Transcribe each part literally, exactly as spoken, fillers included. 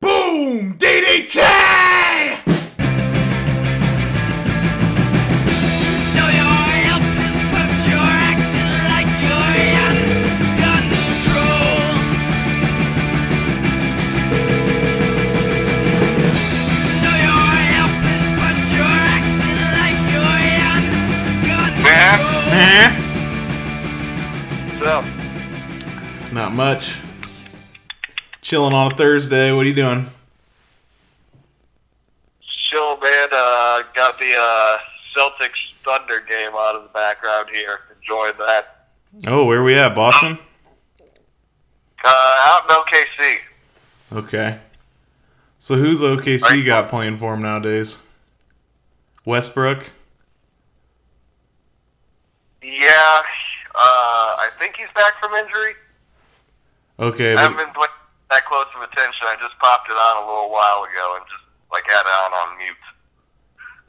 Boom! D D T! No, your help is but you're acting like you're out of control. No, your help is but you're acting like you're out of control. What's up? Not much. Chilling on a Thursday. What are you doing? Chill, man. Uh, got the uh, Celtics Thunder game out of the background here. Enjoying that. Oh, where are we at? Boston? Uh, out in O K C. Okay. So who's O K C got playing for him nowadays? Westbrook? Yeah. Uh, I think he's back from injury. Okay. I haven't been playing that close of attention. I just popped it on a little while ago and just like had it on on mute.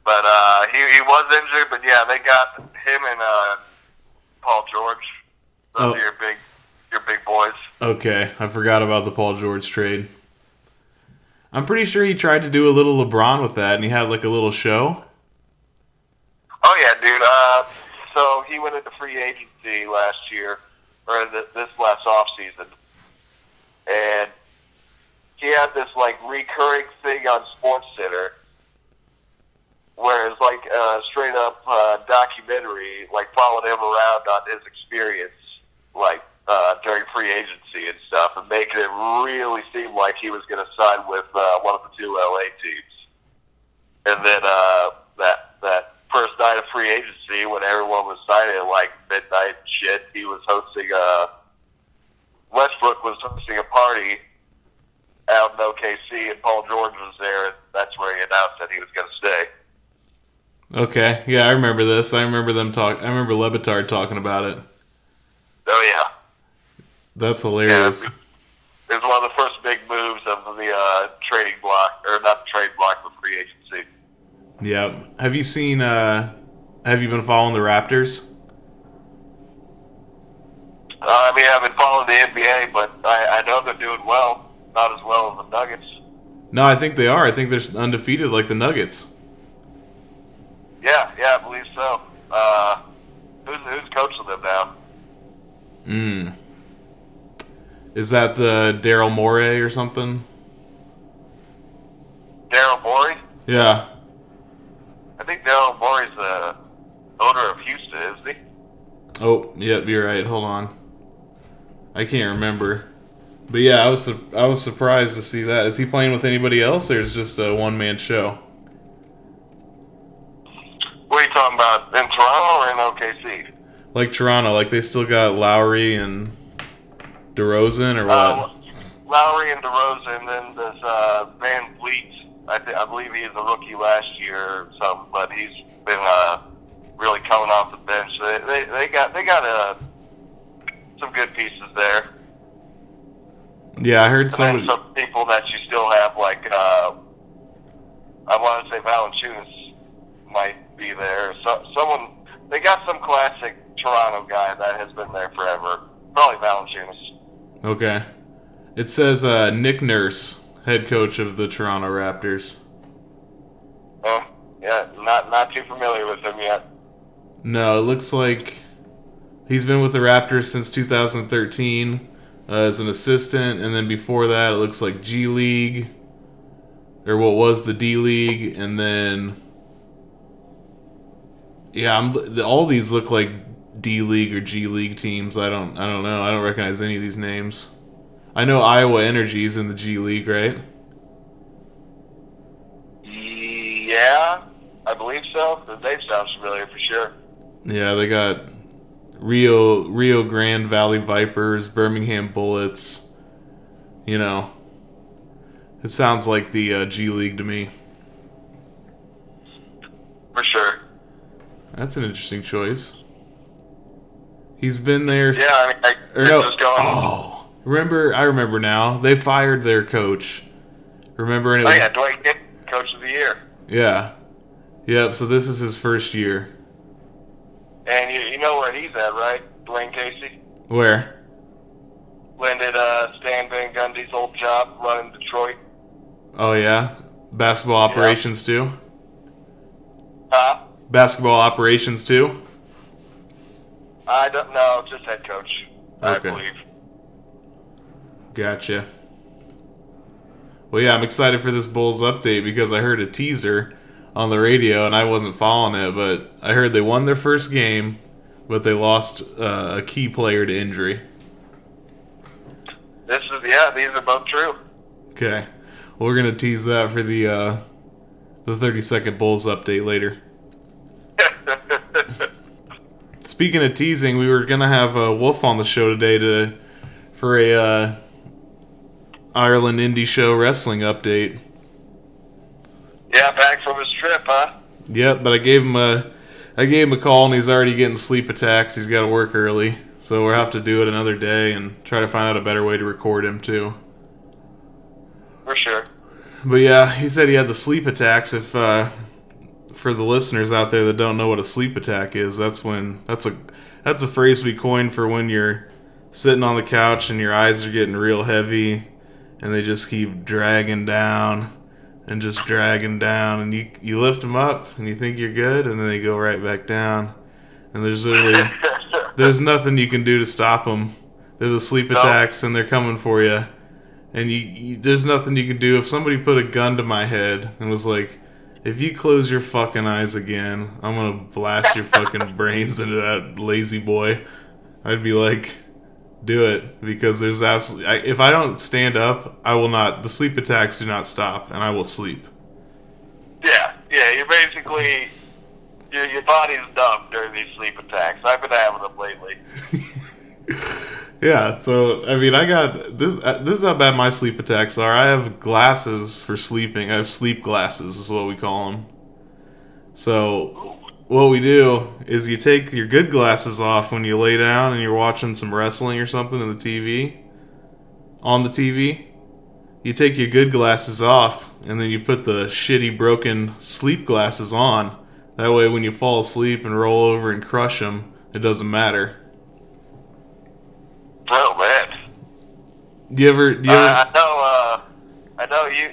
But uh, he he was injured. But yeah, they got him and uh, Paul George. Those oh. are your big your big boys. Okay, I forgot about the Paul George trade. I'm pretty sure he tried to do a little LeBron with that, and he had like a little show. Oh yeah, dude. Uh, so he went into free agency last year, or th- this last off season. And he had this, like, recurring thing on SportsCenter where it's, like, a straight-up uh, documentary, like, followed him around on his experience, like, uh, during free agency and stuff, and making it really seem like he was going to sign with uh, one of the two L A teams. And then uh, that that first night of free agency, when everyone was signing at, like, midnight and shit, he was hosting a... Westbrook was hosting a party out in O K C, and Paul George was there, and that's where he announced that he was going to stay. Okay, yeah, I remember this. I remember them talk. I remember Lebitard talking about it. Oh yeah, that's hilarious. Yeah, it was one of the first big moves of the uh, trading block, or not the trade block, but free agency. Yeah. Have you seen? Uh, have you been following the Raptors? Uh, I mean, I've been following the N B A, but I, I know they're doing well. Not as well as the Nuggets. No, I think they are. I think they're undefeated like the Nuggets. Yeah, yeah, I believe so. Uh, who's who's coaching them now? Hmm. Is that the Daryl Morey or something? Daryl Morey? Yeah. I think Daryl Morey's the owner of Houston, isn't he? Oh, yep, you're right. Hold on. I can't remember, but yeah, I was su- I was surprised to see that. Is he playing with anybody else, or is it just a one man show? What are you talking about? In Toronto or in O K C? Like Toronto, like they still got Lowry and DeRozan, or what? Uh, Lowry and DeRozan, then there's uh, Van Vliet. I th- I believe he was a rookie last year or something, but he's been uh, really coming off the bench. They they, they got they got a. Some good pieces there. Yeah, I heard some. And some people that you still have, like, uh, I want to say Valančiūnas might be there. So, someone, they got some classic Toronto guy that has been there forever. Probably Valančiūnas. Okay. It says uh, Nick Nurse, head coach of the Toronto Raptors. Oh, yeah, not not too familiar with him yet. No, it looks like. He's been with the Raptors since two thousand thirteen uh, as an assistant, and then before that, it looks like G League, or what was the D League, and then yeah, I'm, all these look like D League or G League teams. I don't, I don't know. I don't recognize any of these names. I know Iowa Energy's in the G League, right? Yeah, I believe so. The name sounds familiar for sure. Yeah, they got Rio Rio Grande Valley Vipers, Birmingham Bullets. You know, it sounds like the uh, G League to me. For sure. That's an interesting choice. He's been there. Yeah, I mean, I, or no, just going. Oh, remember? I remember now. They fired their coach. Remember? And it oh was, yeah, Dwayne Casey, coach of the year. Yeah. Yep. So this is his first year. And you, you know where he's at, right? Dwayne Casey. Where? Landed uh, Stan Van Gundy's old job running Detroit. Oh yeah, basketball operations yeah. too. Huh? Basketball operations too. I don't know, just head coach, okay. I believe. Gotcha. Well, yeah, I'm excited for this Bulls update because I heard a teaser on the radio, and I wasn't following it, but I heard they won their first game, but they lost uh, a key player to injury. This is, yeah, these are both true. Okay. Well, we're going to tease that for the uh, the thirty-second Bulls update later. Speaking of teasing, we were gonna have uh, Wolf on the show today to for a uh, Ireland indie show wrestling update. Yeah, back from his trip, huh? Yep, but I gave him a I gave him a call and he's already getting sleep attacks. He's got to work early, so we'll have to do it another day and try to find out a better way to record him too. For sure. But yeah, he said he had the sleep attacks. If uh, for the listeners out there that don't know what a sleep attack is, that's when that's a that's a phrase we coined for when you're sitting on the couch and your eyes are getting real heavy and they just keep dragging down and just dragging down, and you you lift them up and you think you're good, and then they go right back down, and there's literally there's nothing you can do to stop them. They're the sleep attacks and they're coming for you, and you, you there's nothing you can do. If somebody put a gun to my head and was like, "If you close your fucking eyes again, I'm gonna blast your fucking brains into that lazy boy," I'd be like, do it, because there's absolutely... I, if I don't stand up, I will not... The sleep attacks do not stop, and I will sleep. Yeah, yeah, you're basically... Your, your body's numb during these sleep attacks. I've been having them lately. Yeah, so, I mean, I got... This This is how bad my sleep attacks are. I have glasses for sleeping. I have sleep glasses is what we call them. So, what we do is you take your good glasses off when you lay down and you're watching some wrestling or something on the T V. On the T V. You take your good glasses off and then you put the shitty broken sleep glasses on. That way when you fall asleep and roll over and crush them, it doesn't matter. Oh man! Do you ever? Do you uh, ever... I know. Uh, I know you.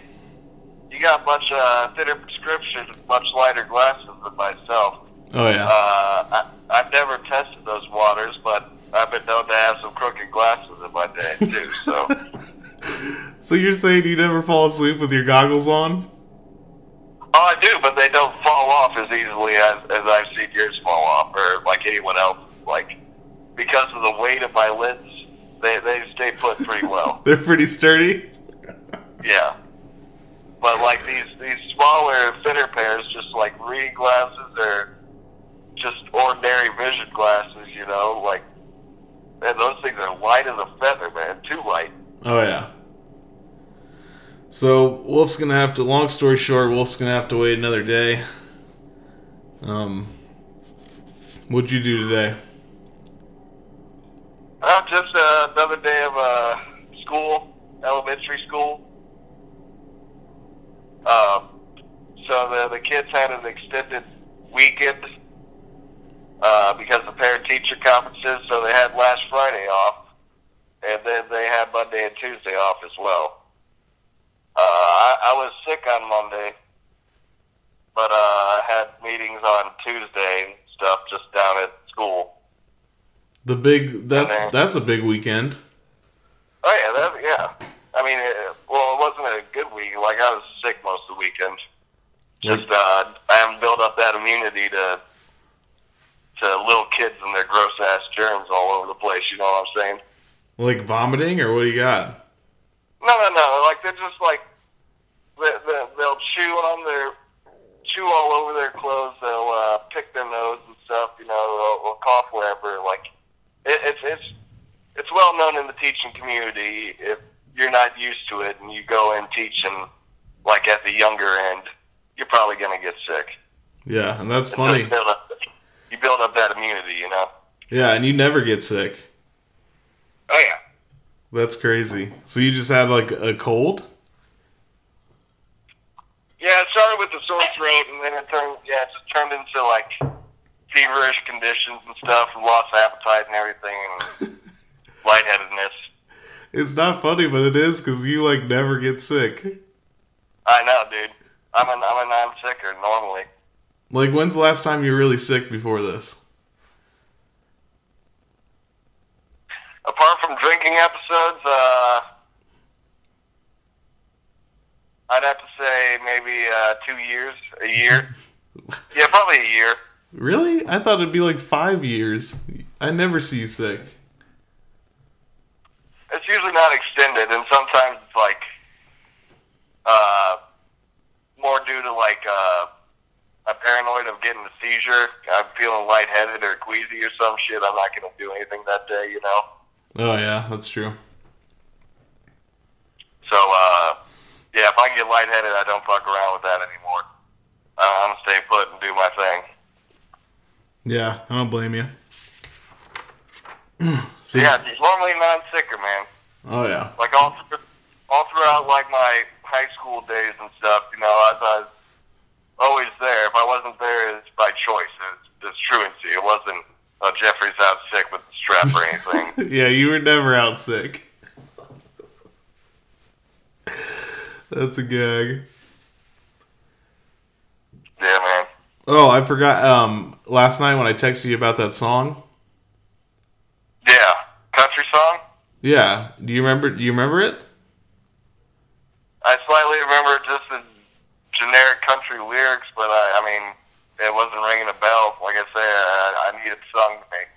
You got much uh, thinner prescription, much lighter glasses than myself. Oh yeah. Uh, I, I've never tested those waters, but I've been known to have some crooked glasses in my day too. So. So you're saying you never fall asleep with your goggles on? Oh, I do, but they don't fall off as easily as, as I've seen yours fall off, or like anyone else, like because of the weight of my lids. They they stay put pretty well. They're pretty sturdy. Yeah, but like these these smaller, thinner pairs, just like reading glasses or just ordinary vision glasses, you know, like, man, those things are light as a feather, man. Too light. Oh yeah. So Wolf's gonna have to. Long story short, Wolf's gonna have to wait another day. Um, what'd you do today? Uh, just uh, another day of uh, school, elementary school. Um, so the, the kids had an extended weekend uh, because of parent-teacher conferences, so they had last Friday off, and then they had Monday and Tuesday off as well. Uh, I, I was sick on Monday, but uh, I had meetings on Tuesday and stuff just down at school. The big, that's then, that's a big weekend. Oh yeah, that, yeah. I mean, it, well, it wasn't good week. Like, I was sick most of the weekend. Just, uh, I haven't built up that immunity to to little kids and their gross-ass germs all over the place, you know what I'm saying? Like vomiting, or what do you got? No, no, no. Like, they're just, like, they, they, they'll chew on their, chew all over their clothes. They'll uh, pick their nose and stuff, you know, they'll, they'll cough wherever. Like, it, it's, it's, it's well known in the teaching community if you're not used to it and you go and teach them, like, at the younger end, you're probably going to get sick. Yeah, and that's funny. You build, up, you build up that immunity, you know? Yeah, and you never get sick. Oh, yeah. That's crazy. So you just had, like, a cold? Yeah, it started with a sore throat, and then it turned, yeah, it just turned into, like, feverish conditions and stuff, and lost appetite and everything, and lightheadedness. It's not funny, but it is, because you, like, never get sick. I know, dude. I'm a, I'm a non-sicker normally. Like, when's the last time you were really sick before this? Apart from drinking episodes, uh, I'd have to say maybe uh, two years, a year. Yeah, probably a year. Really? I thought it'd be like five years. I never see you sick. It's usually not extended, and sometimes it's like... Uh, more due to, like, uh, I'm paranoid of getting a seizure. I'm feeling lightheaded or queasy or some shit. I'm not going to do anything that day, you know? Oh, yeah, that's true. So, uh, yeah, if I get lightheaded, I don't fuck around with that anymore. Uh, I'm going to stay put and do my thing. Yeah, I don't blame you. See? Yeah, normally non-sicker, man. Oh, yeah. Like, all, th- all throughout, like, my... high school days and stuff, you know, I was always there. If I wasn't there, it's by choice. It's, it's truancy. It wasn't, oh, Jeffrey's out sick with the strep or anything. Yeah, you were never out sick. That's a gag. Yeah, man. Oh, I forgot, um, last night when I texted you about that song. Yeah, country song? Yeah, do you remember, do you remember it? I slightly remember just the generic country lyrics, but I, I mean, it wasn't ringing a bell. Like I said, I, I needed sung to me.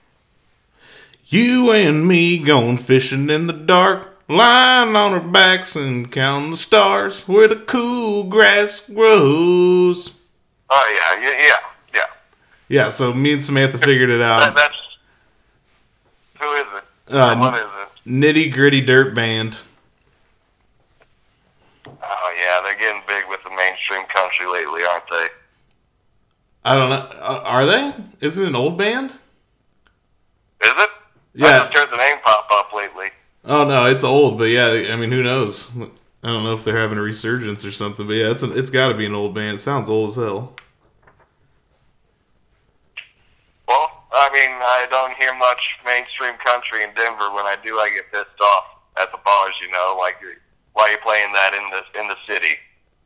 You and me going fishing in the dark, lying on our backs and counting the stars where the cool grass grows. Oh, yeah, yeah, yeah, yeah. Yeah, so me and Samantha figured it out. that, that's, who is it? Uh, what is it? Nitty Gritty Dirt Band. Yeah, they're getting big with the mainstream country lately, aren't they? I don't know. Are they? Is it an old band? Is it? Yeah. I just heard the name pop up lately. Oh, no, it's old, but yeah, I mean, who knows? I don't know if they're having a resurgence or something, but yeah, it's an, it's got to be an old band. It sounds old as hell. Well, I mean, I don't hear much mainstream country in Denver. When I do, I get pissed off at the bars, you know, like... Why are you playing that in the in the city?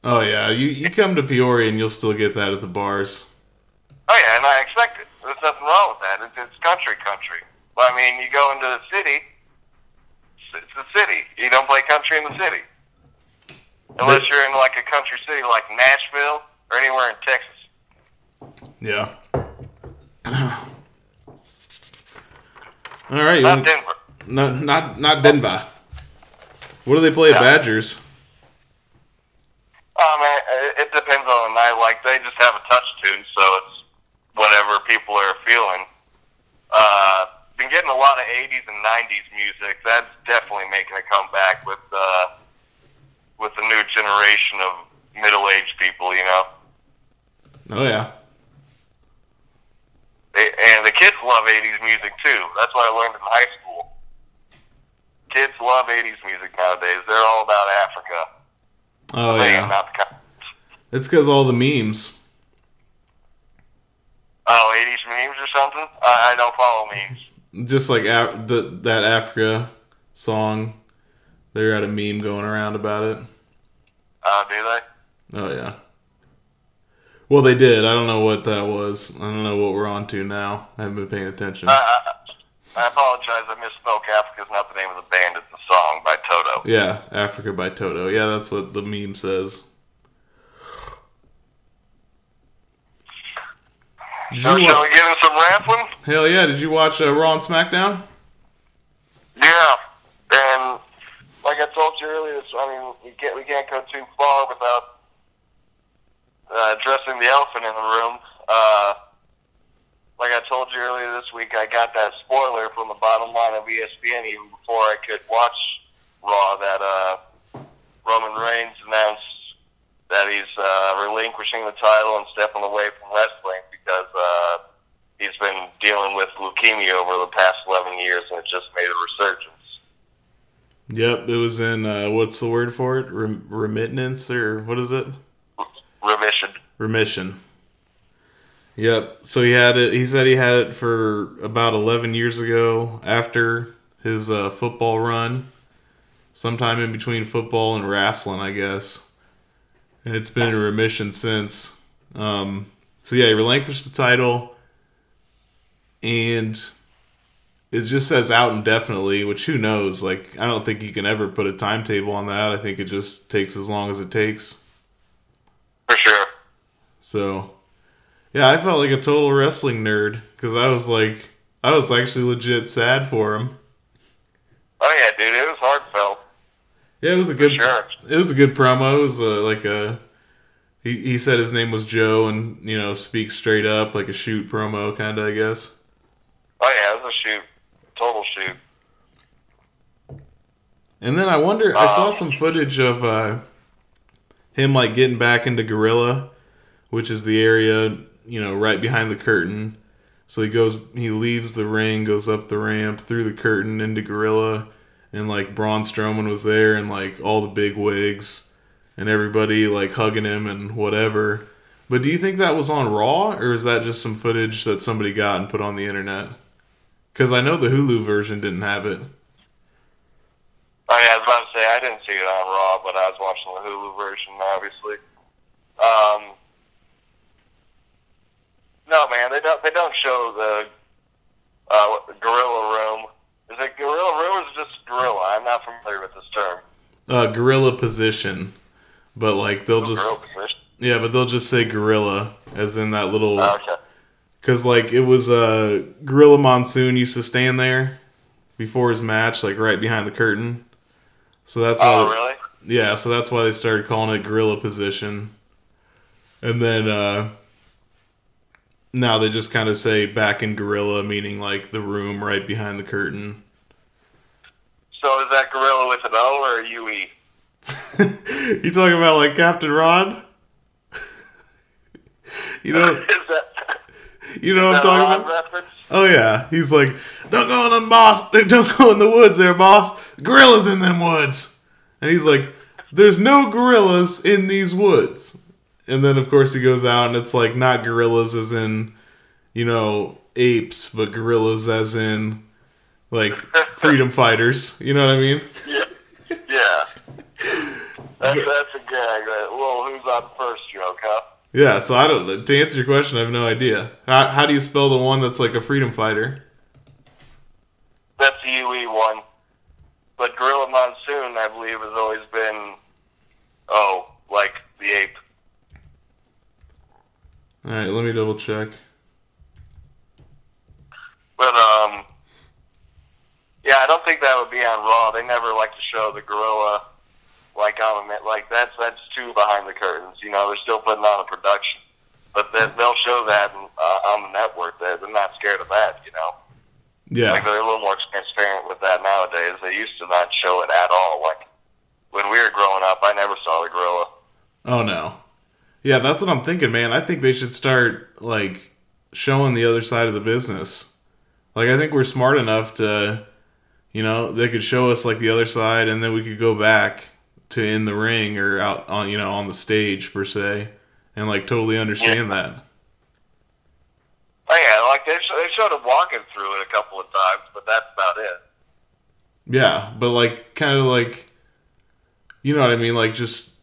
Oh yeah, you you come to Peoria and you'll still get that at the bars. Oh yeah, and I expect it. There's nothing wrong with that. It's, it's country, country. Well, I mean, you go into the city, it's the city. You don't play country in the city, unless you're in like a country city like Nashville or anywhere in Texas. Yeah. All right. Not Denver. No, not not Denver. What do they play at Badgers? Oh, man, it depends on the night. Like, they just have a touch tune, so it's whatever people are feeling. Uh, been getting a lot of eighties and nineties music. That's definitely making a comeback with uh, with the new generation of middle-aged people, you know? Oh, yeah. They, and the kids love eighties music, too. That's what I learned in high school. Kids love eighties music nowadays. They're all about Africa. Oh, they yeah. Not the it's because all the memes. Oh, eighties memes or something? I, I don't follow memes. Just like Af- the, that Africa song. They had a meme going around about it. Oh, uh, do they? Oh, yeah. Well, they did. I don't know what that was. I don't know what we're on to now. I haven't been paying attention. Uh, I apologize, I misspoke. Africa's not the name of the band, it's the song by Toto. Yeah, Africa by Toto. Yeah, that's what the meme says. So shall wa- we get in some wrestling? Hell yeah. Did you watch uh, Raw and Smackdown? Yeah. And like I told you earlier, so, I mean, we, get, we can't go too far without uh, addressing the elephant in the room. Uh, like I told you earlier this week, I got that spoiler from the bottom line of E S P N even before I could watch Raw that uh, Roman Reigns announced that he's uh, relinquishing the title and stepping away from wrestling because uh, he's been dealing with leukemia over the past eleven years and it just made a resurgence. Yep, it was in, uh, what's the word for it? Rem- remittance, or what is it? Remission. Remission. Yep, so he had it, he said he had it for about eleven years ago after his uh, football run, sometime in between football and wrestling, I guess. And it's been in remission since. Um, so yeah, he relinquished the title, and it just says out indefinitely, which who knows? Like, I don't think you can ever put a timetable on that. I think it just takes as long as it takes. For sure. So, yeah, I felt like a total wrestling nerd because I was like, I was actually legit sad for him. Oh yeah, dude, it was heartfelt. Yeah, it was a good. Sure. It was a good promo. It was a, like a. He he said his name was Joe, and you know, speak straight up like a shoot promo, kind of, I guess. Oh yeah, it was a shoot. Total shoot. And then I wonder, uh, I saw some footage of uh, him like getting back into Gorilla, which is the area, you know, right behind the curtain. So he goes, he leaves the ring, goes up the ramp, through the curtain, into Gorilla. And like Braun Strowman was there and like all the big wigs and everybody like hugging him and whatever. But do you think that was on Raw or is that just some footage that somebody got and put on the internet? Because I know the Hulu version didn't have it. Oh, yeah, I was about to say, I didn't see it on Raw, but I was watching the Hulu version, obviously. Um, no, man, they don't, they don't show the uh, Gorilla Room. Is it Gorilla Room or is it just Gorilla? I'm not familiar with this term. Uh, gorilla position. But, like, they'll oh, just... Yeah, but they'll just say Gorilla, as in that little... Oh, okay. Because, like, it was, uh, Gorilla Monsoon used to stand there before his match, like, right behind the curtain. So that's why... Oh, really? Yeah, so that's why they started calling it Gorilla Position. And then, uh... now they just kind of say back in Gorilla, meaning, like, the room right behind the curtain. So is that Gorilla with an O or a U E? You talking about, like, Captain Ron? You know... Is that... You know what I'm talking about? Reference? Oh yeah, he's like, "Don't go in them, boss. Don't go in the woods, there, boss. Gorillas in them woods." And he's like, "There's no gorillas in these woods." And then of course he goes out, and it's like not gorillas as in, you know, apes, but gorillas as in, like freedom fighters. You know what I mean? Yeah, yeah. That's, that's a gag. Well, who's on first joke, huh? Yeah, so I don't know. To answer your question, I have no idea. How, how do you spell the one that's like a freedom fighter? That's the U E one. But Gorilla Monsoon, I believe, has always been, oh, like the ape. Alright, let me double check. But, um, yeah, I don't think that would be on Raw. They never like to show the gorilla... Like, like that's that's two behind the curtains. You know, they're still putting on a production. But they, they'll show that uh, on the network. They're, they're not scared of that, you know? Yeah. Like, they're a little more transparent with that nowadays. They used to not show it at all. Like, when we were growing up, I never saw the gorilla. Oh, no. Yeah, that's what I'm thinking, man. I think they should start, like, showing the other side of the business. Like, I think we're smart enough to, you know, they could show us, like, the other side, and then we could go back to in the ring or out on, you know, on the stage per se, and like totally understand yeah. that. Oh yeah, like they sh- they showed him walking through it a couple of times, but that's about it. Yeah, but like kind of like, you know what I mean? Like just,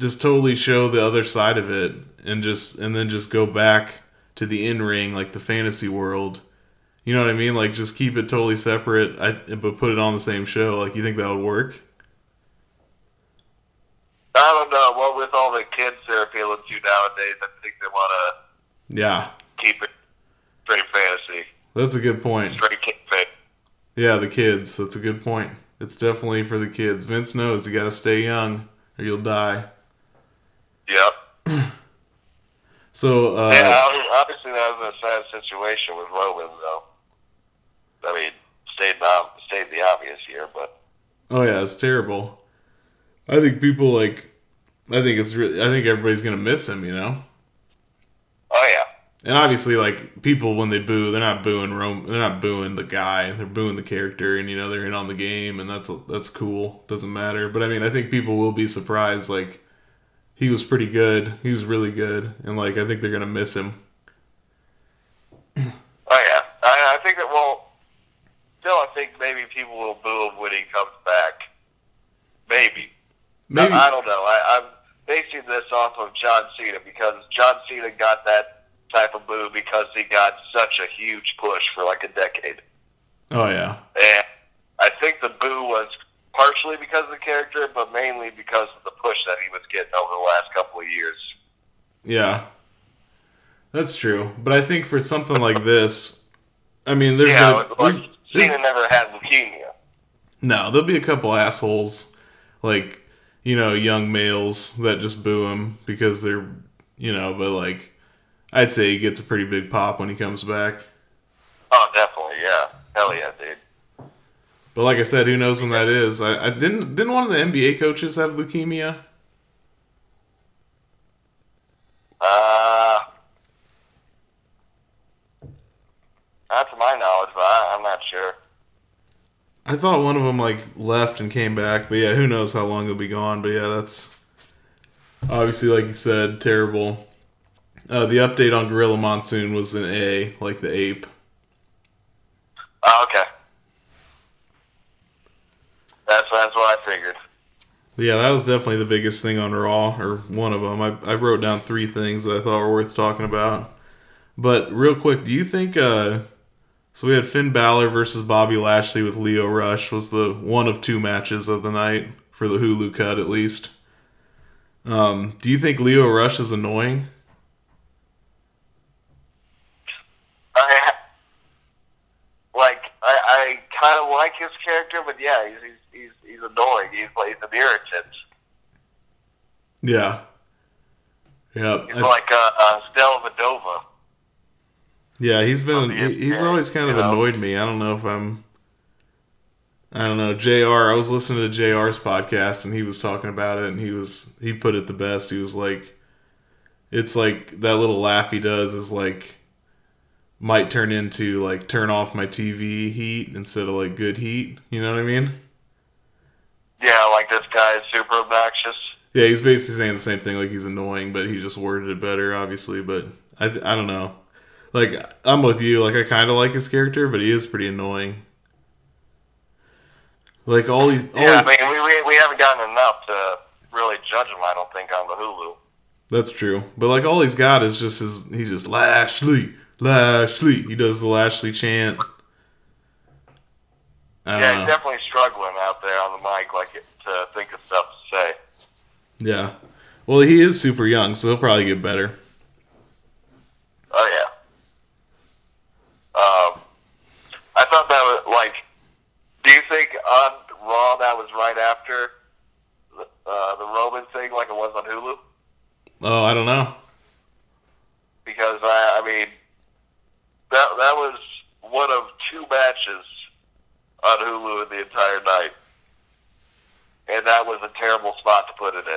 just totally show the other side of it, and just and then just go back to the in ring, like the fantasy world. You know what I mean? Like, just keep it totally separate, I, but put it on the same show. Like, you think that would work? I don't know. Well, with all the kids they're appealing to nowadays, I think they want to yeah. keep it straight fantasy. That's a good point. Straight kid fan. Yeah, the kids. That's a good point. It's definitely for the kids. Vince knows you got to stay young or you'll die. Yep. So, uh... yeah, obviously that was a sad situation with Roman, though. I mean, stayed the, the obvious here, but... Oh, yeah, it's terrible. I think people, like... I think it's really... I think everybody's gonna miss him, you know? Oh, yeah. And obviously, like, people, when they boo, they're not booing Rome, they're not booing the guy, they're booing the character, and, you know, they're in on the game, and that's that's cool. Doesn't matter. But, I mean, I think people will be surprised, like... He was pretty good. He was really good. And, like, I think they're going to miss him. Oh, yeah. I, I think that, well, still, I think maybe people will boo him when he comes back. Maybe. Maybe. I, I don't know. I, I'm basing this off of John Cena because John Cena got that type of boo because he got such a huge push for, like, a decade. Oh, yeah. And I think the boo was... partially because of the character, but mainly because of the push that he was getting over the last couple of years. Yeah. That's true. But I think for something like this, I mean, there's... Yeah, no, like, there's, Cena there's, never had leukemia. No, there'll be a couple assholes, like, you know, young males that just boo him because they're, you know, but, like, I'd say he gets a pretty big pop when he comes back. Oh, definitely, yeah. Hell yeah, dude. But like I said, who knows when that is? I, I didn't didn't one of the N B A coaches have leukemia? Uh, not to my knowledge, but I, I'm not sure. I thought one of them like left and came back, but yeah, who knows how long he'll be gone? But yeah, that's obviously, like you said, terrible. Uh, the update on Gorilla Monsoon was an A, like the ape. Oh, okay. That's, that's what I figured. Yeah, that was definitely the biggest thing on Raw, or one of them. I, I wrote down three things that I thought were worth talking about. But real quick, do you think... Uh, so we had Finn Balor versus Bobby Lashley with Leo Rush was the one of two matches of the night, for the Hulu cut at least. Um, do you think Leo Rush is annoying? I, like, I, I kind of like his character, but yeah, he's... he's He's, he's annoying. He's, he's an irritant. Yeah. Yeah. He's I, like uh, uh, Stella Vadova. Yeah, he's been. He, he's always kind of you know? annoyed me. I don't know if I'm. I don't know. J R. I was listening to J R's podcast, and he was talking about it, and he was he put it the best. He was like, "It's like that little laugh he does is like might turn into like turn off my T V heat instead of like good heat." You know what I mean? Yeah, like this guy is super obnoxious. Yeah, he's basically saying the same thing, like he's annoying, but he just worded it better, obviously. But I, I don't know. Like, I'm with you. Like, I kind of like his character, but he is pretty annoying. Like, all these... All yeah, these... I mean, we, we we haven't gotten enough to really judge him, I don't think, on the Hulu. That's true. But, like, all he's got is just his... He just, Lashley, Lashley. He does the Lashley chant. Yeah, he's definitely struggling out there on the mic, like to think of stuff to say. Yeah, well, he is super young, so he'll probably get better. Oh yeah. Um, I thought that was like. Do you think on Raw that was right after uh, the Roman thing, like it was on Hulu? Oh, I don't know. Because I, I mean, that that was one of two matches on Hulu the entire night. And that was a terrible spot to put it in.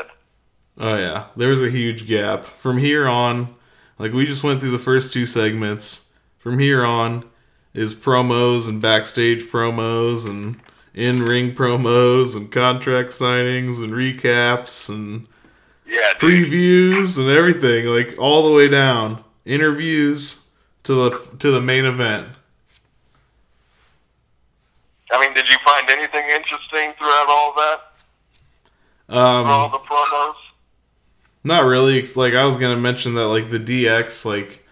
Oh, yeah. There was a huge gap. From here on, like, we just went through the first two segments. From here on is promos and backstage promos and in-ring promos and contract signings and recaps and yeah, previews and everything. Like, all the way down. Interviews to the to the main event. I mean, did you find anything interesting throughout all that? Um, all the promos? Not really. It's like, I was going to mention that, like, the D X, like,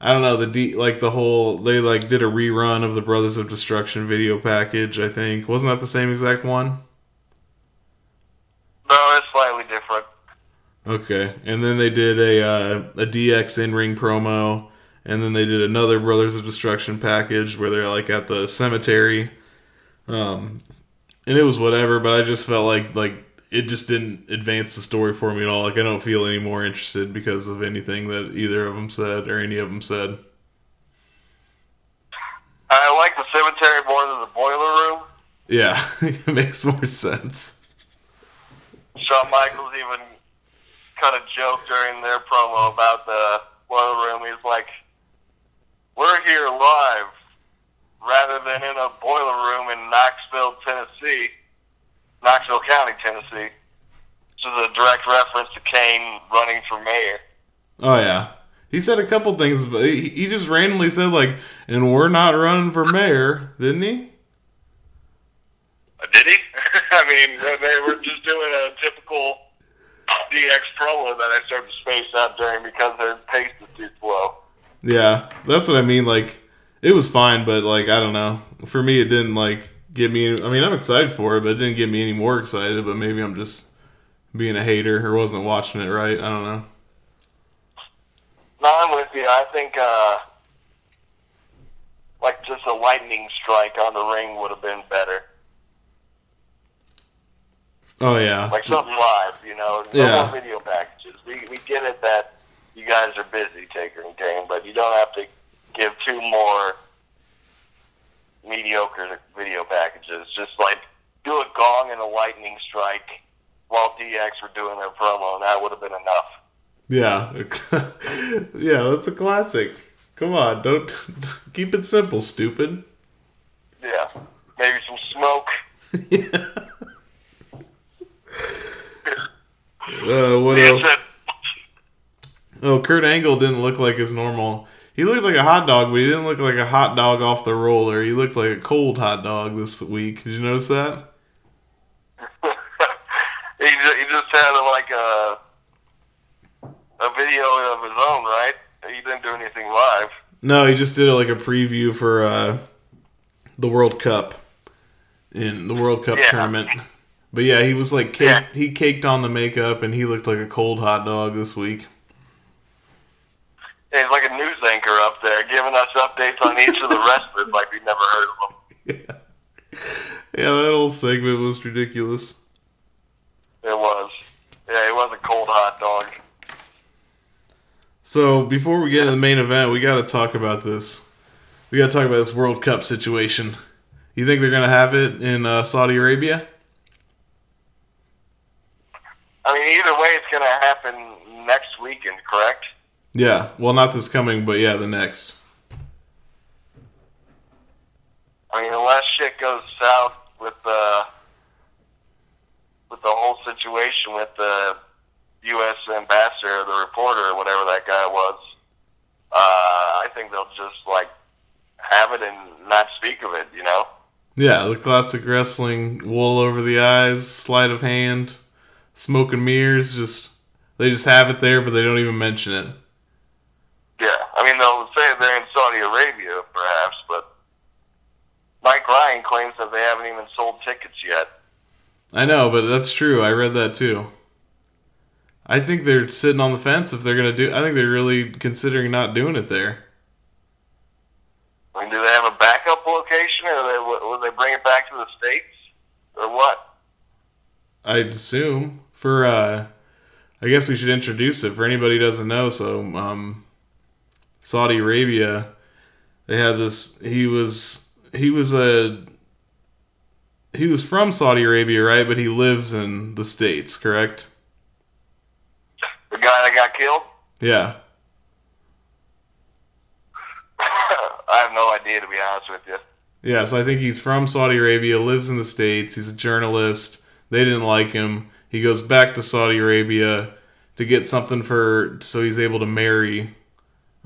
I don't know, the D, like the whole, they like did a rerun of the Brothers of Destruction video package, I think. Wasn't that the same exact one? No, it's slightly different. Okay, and then they did a uh, a D X in-ring promo, and then they did another Brothers of Destruction package where they're like at the cemetery, um, and it was whatever. But I just felt like like it just didn't advance the story for me at all. Like I don't feel any more interested because of anything that either of them said or any of them said. I like the cemetery more than the boiler room. Yeah, it makes more sense. Shawn Michaels even kind of joked during their promo about the boiler room. He's like, "We're here live rather than in a boiler room in Knoxville, Tennessee, Knoxville County, Tennessee." So the direct reference to Kane running for mayor. Oh yeah, he said a couple things, but he, he just randomly said like, "And we're not running for mayor," didn't he? Did he? I mean, they were just doing a typical D X promo that I started to space out during because their pace is too slow. Yeah, that's what I mean. Like, it was fine, but like, I don't know. For me, it didn't like give me. I mean, I'm excited for it, but it didn't get me any more excited. But maybe I'm just being a hater or wasn't watching it right. I don't know. No, I'm with you. I think uh, like just a lightning strike on the ring would have been better. Oh, yeah. Like something live, you know. No yeah. more video packages. We we get it that you guys are busy, Taker and Kane, but you don't have to give two more mediocre video packages. Just, like, do a gong and a lightning strike while D X were doing their promo, and that would have been enough. Yeah. Yeah, that's a classic. Come on, don't... Keep it simple, stupid. Yeah. Maybe some smoke. Yeah. Uh, what else? Oh, Kurt Angle didn't look like his normal. He looked like a hot dog, but he didn't look like a hot dog off the roller. He looked like a cold hot dog this week. Did you notice that? he, just, he just had like a a video of his own, right? He didn't do anything live. No, he just did like a preview for uh, the World Cup in the World Cup yeah. tournament. But yeah, he was like, caked, yeah. he caked on the makeup, and he looked like a cold hot dog this week. Yeah, he's like a news anchor up there, giving us updates on each of the wrestlers like we never heard of them. Yeah. Yeah, that whole segment was ridiculous. It was. Yeah, he was a cold hot dog. So, before we get into the main event, we gotta talk about this. We gotta talk about this World Cup situation. You think they're gonna have it in uh, Saudi Arabia? I mean, either way, it's going to happen next weekend, correct? Yeah. Well, not this coming, but yeah, the next. I mean, unless shit goes south with the with the whole situation with the U S ambassador, the reporter, or whatever that guy was, uh, I think they'll just, like, have it and not speak of it, you know? Yeah, the classic wrestling, wool over the eyes, sleight of hand. Smoke and mirrors, just they just have it there, but they don't even mention it. Yeah, I mean, they'll say they're in Saudi Arabia, perhaps, but Mike Ryan claims that they haven't even sold tickets yet. I know, but that's true. I read that, too. I think they're sitting on the fence if they're going to do... I think they're really considering not doing it there. I mean, do they have a backup location, or they, will they bring it back to the States, or what? I'd assume. For, uh, I guess we should introduce it for anybody who doesn't know. So, um, Saudi Arabia, they had this, he was, he was a, he was from Saudi Arabia, right? But he lives in the States, correct? The guy that got killed? Yeah. I have no idea, to be honest with you. Yeah, so I think he's from Saudi Arabia, lives in the States, he's a journalist. They didn't like him. He goes back to Saudi Arabia to get something for, so he's able to marry,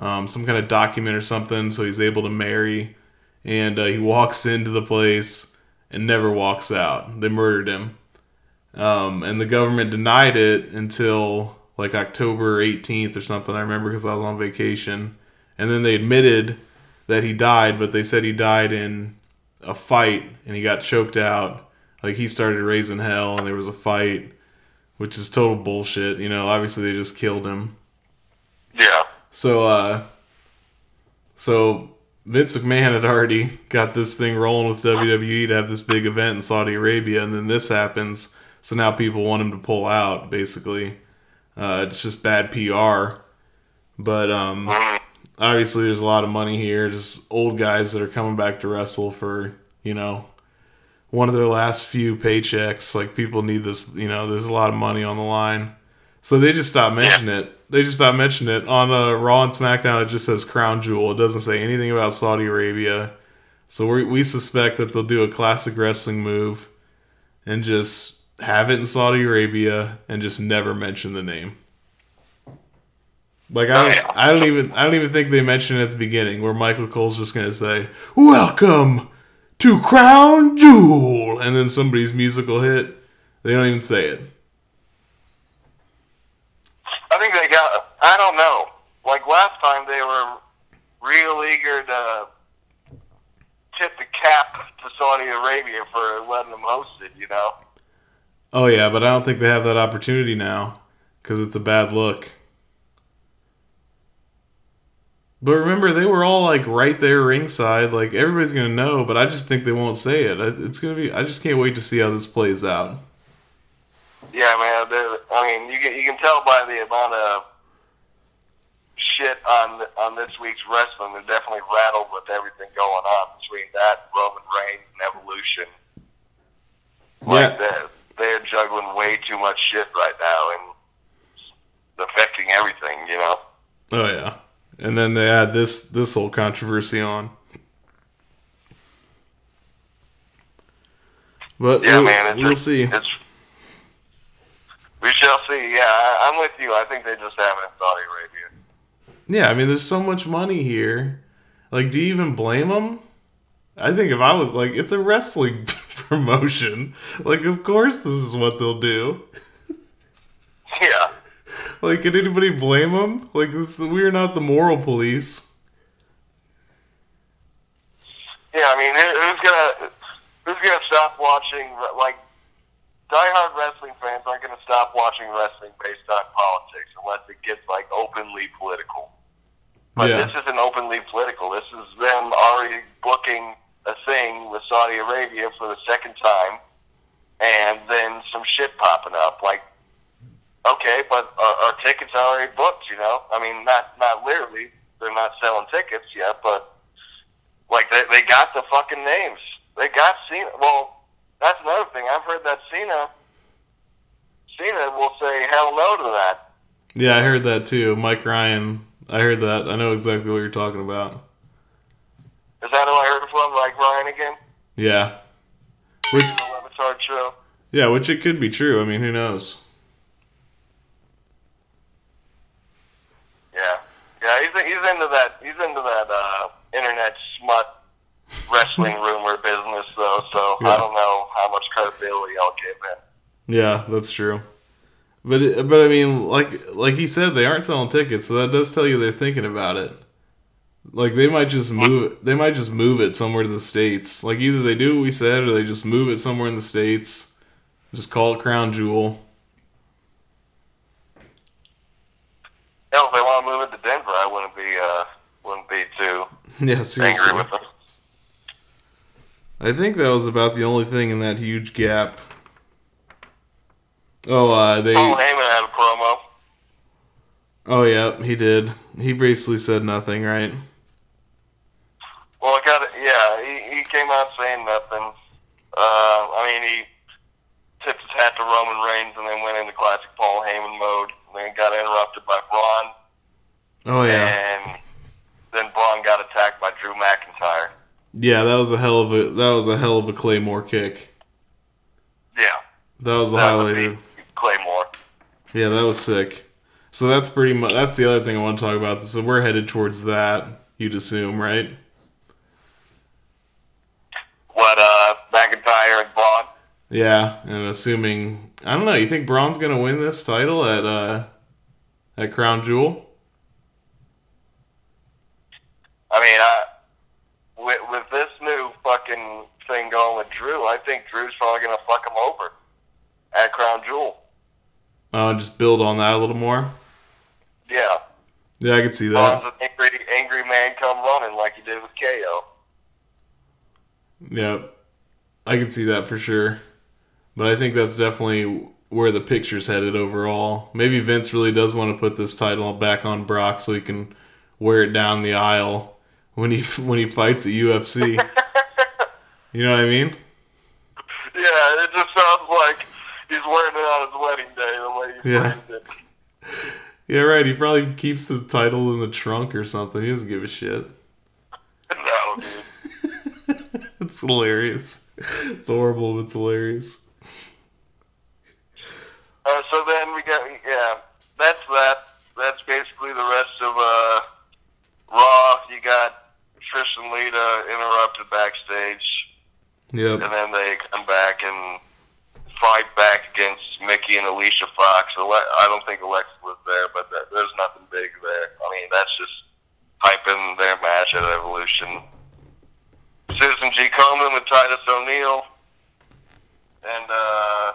um, some kind of document or something, so he's able to marry. And uh, he walks into the place and never walks out. They murdered him. Um, and the government denied it until like October eighteenth or something, I remember, because I was on vacation. And then they admitted that he died, but they said he died in a fight and he got choked out. Like, he started raising hell and there was a fight, which is total bullshit. You know, obviously they just killed him. Yeah. So, uh, so Vince McMahon had already got this thing rolling with W W E to have this big event in Saudi Arabia, and then this happens. So now people want him to pull out, basically. Uh, it's just bad P R. But um, obviously there's a lot of money here. Just old guys that are coming back to wrestle for, you know, one of their last few paychecks. Like, people need this, you know, there's a lot of money on the line. So they just stopped mentioning it. They just stopped mentioning it. On uh, Raw and SmackDown, it just says Crown Jewel. It doesn't say anything about Saudi Arabia. So we we suspect that they'll do a classic wrestling move and just have it in Saudi Arabia and just never mention the name. Like, I don't, I don't even I don't even think they mentioned it at the beginning, where Michael Cole's just gonna say, "Welcome to Crown Jewel," and then somebody's musical hit. They don't even say it. I think they got. I don't know. Like, last time, they were real eager to tip the cap to Saudi Arabia for letting them host it. You know. Oh, yeah, but I don't think they have that opportunity now, because it's a bad look. But remember, they were all, like, right there ringside. Like, everybody's going to know, but I just think they won't say it. It's going to be... I just can't wait to see how this plays out. Yeah, man. I mean, you can, you can tell by the amount of shit on on this week's wrestling. They're definitely rattled with everything going on between that, Roman Reigns, and Evolution. Like yeah. that. They're juggling way too much shit right now, and affecting everything, you know. Oh yeah, and then they add this this whole controversy on. But yeah, we'll, man, we'll just, see. We shall see. Yeah, I, I'm with you. I think they just have it in Saudi Arabia. Yeah, I mean, there's so much money here. Like, do you even blame them? I think if I was like, it's a wrestling promotion. Like, of course this is what they'll do. Yeah. Like, could anybody blame them? Like, this, we're not the moral police. Yeah, I mean, who's gonna who's gonna stop watching? Like, diehard wrestling fans aren't gonna stop watching wrestling based on politics unless it gets like openly political. But yeah. This isn't openly political. This is them already booking a thing with Saudi Arabia for the second time, and then some shit popping up. Like, okay, but our, our tickets are already booked, you know? I mean, not not literally. They're not selling tickets yet, but, like, they, they got the fucking names. They got Cena. Well, that's another thing. I've heard that Cena, Cena will say hell no to that. Yeah, I heard that, too. Mike Ryan, I heard that. I know exactly what you're talking about. Is that who I heard from, like Ryan again? Yeah. Which, yeah, which it could be true. I mean, who knows? Yeah, yeah. He's he's into that he's into that uh, internet smut wrestling rumor business though. So yeah. I don't know how much credibility I'll give in. Yeah, that's true. But it, but I mean, like like he said, they aren't selling tickets, so that does tell you they're thinking about it. Like, they might just move it. They might just move it somewhere to the States. Like, either they do what we said, or they just move it somewhere in the States. Just call it Crown Jewel. Hell, if they want to move it to Denver, I wouldn't be uh, wouldn't be too yeah, seriously. angry with them. I think that was about the only thing in that huge gap. Oh, uh, they. Paul Heyman had a promo. Oh yeah, he did. He basically said nothing, right? Well, I got it. Yeah, he, he came out saying nothing. Uh, I mean, he tipped his hat to Roman Reigns and then went into classic Paul Heyman mode. And then got interrupted by Braun. Oh, yeah. And then Braun got attacked by Drew McIntyre. Yeah, that was a hell of a that was a hell of a Claymore kick. Yeah. That was the highlight. Claymore. Yeah, that was sick. So that's pretty much that's the other thing I want to talk about. So we're headed towards that, you'd assume, right? What uh, McIntyre and Braun? Yeah, and assuming I don't know. You think Braun's gonna win this title at uh, at Crown Jewel? I mean, I, with, with this new fucking thing going with Drew, I think Drew's probably going to fuck him over at Crown Jewel. Uh, just build on that a little more? Yeah. Yeah, I could see that. An angry, angry man come running like he did with K O. Yeah, I could see that for sure. But I think that's definitely where the picture's headed overall. Maybe Vince really does want to put this title back on Brock so he can wear it down the aisle when he when he fights at U F C. You know what I mean? Yeah, it just sounds like he's wearing it on his wedding day the way he yeah. framed it. Yeah, right. He probably keeps the title in the trunk or something. He doesn't give a shit. No, dude. It's hilarious. It's horrible, but it's hilarious. Uh, so then we got, yeah, that's that. That's basically the rest of uh, Raw. You got Trish and Lita interrupted backstage. Yep. And then they come back and fight back against Mickey and Alicia Fox. Ale- I don't think Alexa was there, but that, there's nothing big there. I mean, that's just hyping their match at Evolution. Susan G. Komen with Titus O'Neil. And, uh...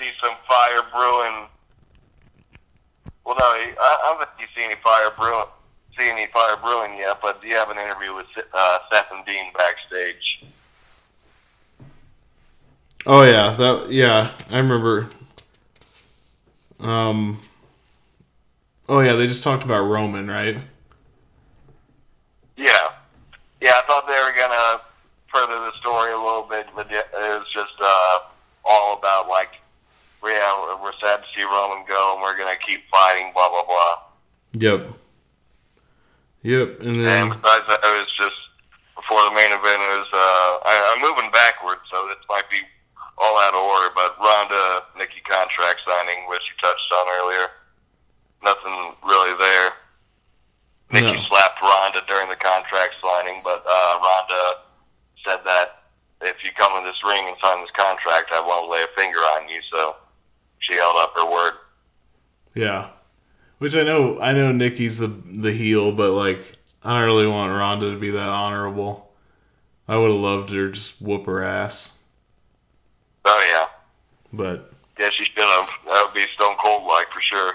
see some fire brewing. Well, no, I, I don't think you see any fire brewing. See any fire brewing yet? But do you have an interview with uh, Seth and Dean backstage? Oh yeah, that yeah, I remember. Um. Oh yeah, they just talked about Roman, right? Yeah, yeah. I thought they were gonna further the story a little bit, but it was just uh, all about like. Yeah, we're sad to see Roman go, and we're going to keep fighting, blah, blah, blah. Yep. Yep. And then, and besides that, it was just, before the main event, it was, uh, I, I'm moving backwards, so this might be all out of order, but Ronda, Nikki contract signing, which you touched on earlier. Nothing really there. Nikki no. slapped Ronda during the contract signing, but uh, Ronda said that if you come in this ring and sign this contract, I won't lay a finger on you, so... She held up her word. Yeah, which I know. I know Nikki's the the heel, but like I don't really want Ronda to be that honorable. I would have loved her just whoop her ass. Oh yeah, but yeah, she should have. That would be Stone Cold like for sure.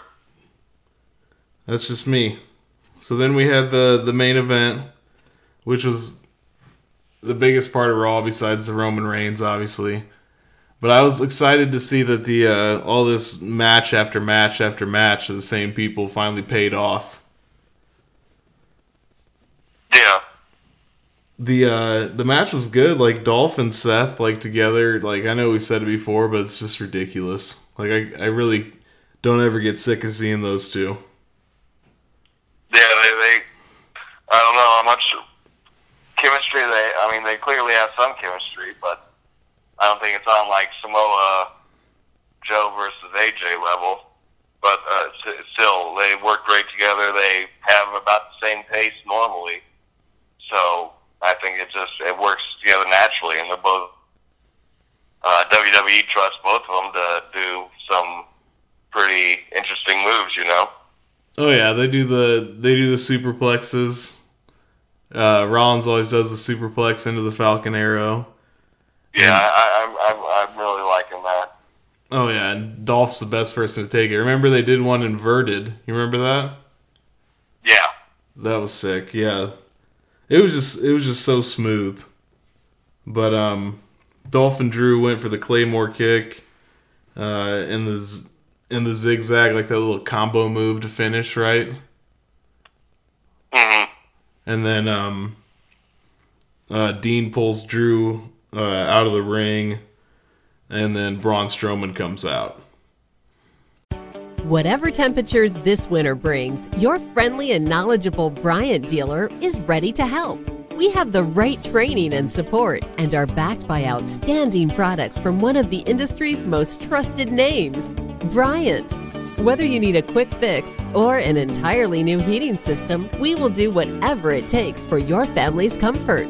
That's just me. So then we had the the main event, which was the biggest part of Raw besides the Roman Reigns, obviously. But I was excited to see that the uh, all this match after match after match of the same people finally paid off. Yeah. The uh, the match was good. Like, Dolph and Seth, like, together. Like, I know we've said it before, but it's just ridiculous. Like, I, I really don't ever get sick of seeing those two. Yeah, they... they I don't know how much chemistry they... I mean, they clearly have some chemistry, but... I don't think it's on, like, Samoa Joe versus A J level. But uh, s- still, they work great together. They have about the same pace normally. So I think it just it works together naturally. And they're both... Uh, W W E trusts both of them to do some pretty interesting moves, you know? Oh, yeah. They do the, they do the superplexes. Uh, Rollins always does the superplex into the Falcon Arrow. Yeah, I'm I, I, I'm really liking that. Oh, yeah, and Dolph's the best person to take it. Remember they did one inverted. You remember that? Yeah. That was sick, yeah. It was just it was just so smooth. But um, Dolph and Drew went for the Claymore kick uh, in, the, in the zigzag, like that little combo move to finish, right? Mm-hmm. And then um, uh, Dean pulls Drew... Uh, out of the ring, and then Braun Strowman comes out. Whatever temperatures this winter brings, your friendly and knowledgeable Bryant dealer is ready to help. We have the right training and support and are backed by outstanding products from one of the industry's most trusted names, Bryant. Whether you need a quick fix or an entirely new heating system, we will do whatever it takes for your family's comfort.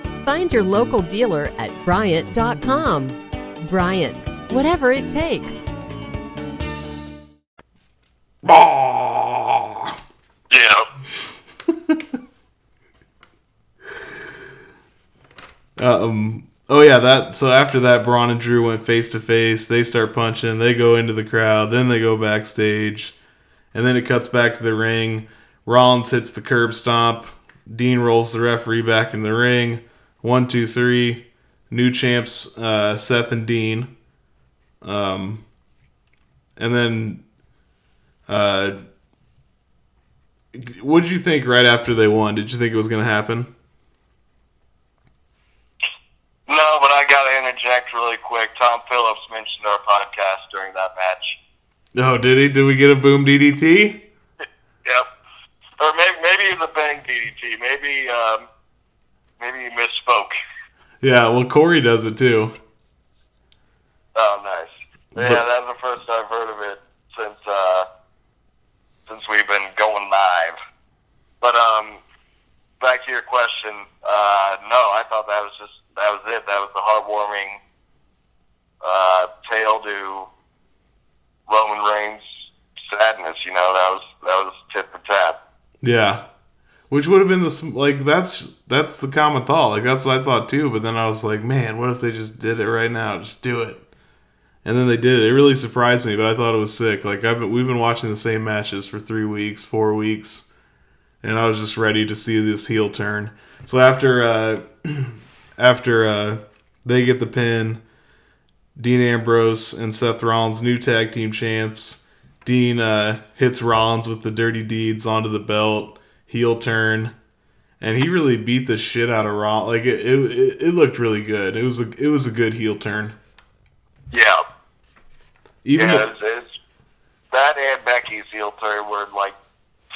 Find your local dealer at Bryant dot com. Bryant, whatever it takes. Yeah. um. Oh yeah. That. So after that, Braun and Drew went face to face. They start punching. They go into the crowd. Then they go backstage, and then it cuts back to the ring. Rollins hits the curb stomp. Dean rolls the referee back in the ring. One, two, three. New champs. Uh, Seth and Dean. Um. And then. Uh, what did you think right after they won? Did you think it was going to happen? No, but I got to interject really quick. Tom Phillips mentioned our podcast during that match. Oh, did he? Did we get a boom D D T? Yep. Or maybe, maybe it was a bang D D T. Maybe, um, maybe he misspoke. Yeah, well, Corey does it too. Oh, nice. But, yeah, that's the first I've heard of it since, uh, since we've been going live. But um, back to your question, uh, no, I thought that was just, that was it. That was the heartwarming uh, tale to Roman Reigns' sadness, you know, that was that was tit for tat. Yeah. Which would have been, this, like, that's that's the common thought. Like, that's what I thought too, but then I was like, man, what if they just did it right now? Just do it. And then they did it. It really surprised me, but I thought it was sick. Like I've been, we've been watching the same matches for three weeks, four weeks, and I was just ready to see this heel turn. So after uh, after uh, they get the pin, Dean Ambrose and Seth Rollins, new tag team champs. Dean uh, hits Rollins with the Dirty Deeds onto the belt, heel turn, and he really beat the shit out of Rollins. Like it, it, it looked really good. It was a, it was a good heel turn. Yeah. Even yeah, the, it's, it's, that and Becky's heel turn were like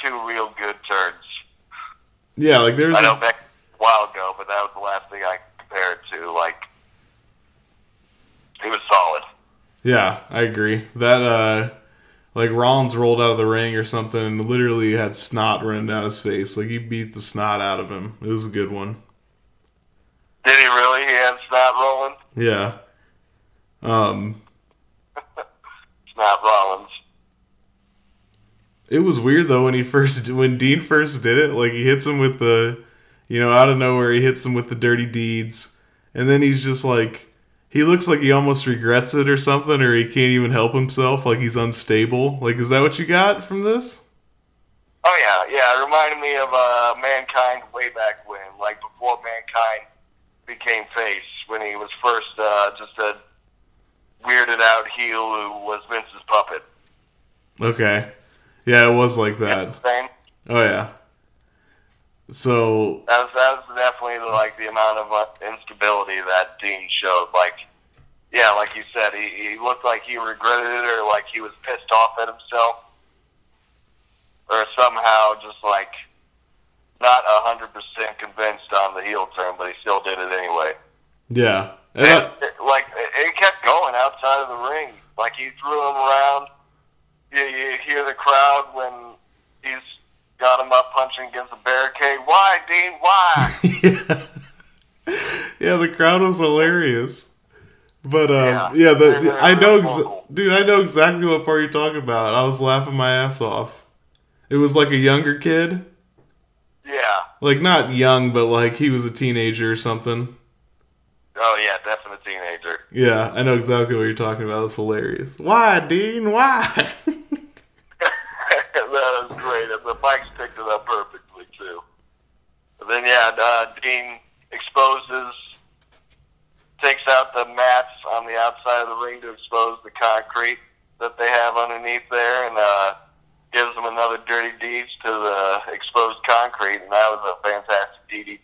two real good turns. Yeah, like there's. I know a, Becky a while ago, but that was the last thing I compared it to. Like, it was solid. Yeah, I agree. That uh, like Rollins rolled out of the ring or something, and literally had snot running down his face. Like he beat the snot out of him. It was a good one. Did he really? He had snot rolling. Yeah. Um. Matt Rollins. It was weird though when he first, when Dean first did it, like he hits him with the, you know, out of nowhere he hits him with the Dirty Deeds, and then he's just like, he looks like he almost regrets it or something, or he can't even help himself, like he's unstable. Like, is that what you got from this? Oh yeah, yeah. It reminded me of uh, Mankind way back when, like before Mankind became face, when he was first uh, just a weirded out heel who was Vince's puppet. Okay. Yeah, it was like that. Yeah, oh, yeah. So... That was, that was definitely, the, like, the amount of uh, instability that Dean showed. Like, yeah, like you said, he, he looked like he regretted it, or like he was pissed off at himself. Or somehow just, like, not one hundred percent convinced on the heel turn, but he still did it anyway. Yeah. And it, it, like, it kept going outside of the ring. Like, he threw him around. You, you hear the crowd when he's got him up punching against the barricade. Why, Dean? Why? yeah. yeah, the crowd was hilarious. But, um, yeah, yeah the, the, I know, exa- dude, I know exactly what part you're talking about. I was laughing my ass off. It was like a younger kid. Yeah. Like, not young, but, like, he was a teenager or something. Oh, yeah, definitely a teenager. Yeah, I know exactly what you're talking about. It's hilarious. Why, Dean? Why? That was great. The mics picked it up perfectly, too. And then, yeah, uh, Dean exposes, takes out the mats on the outside of the ring to expose the concrete that they have underneath there, and uh, gives them another Dirty Deeds to the exposed concrete, and that was a fantastic D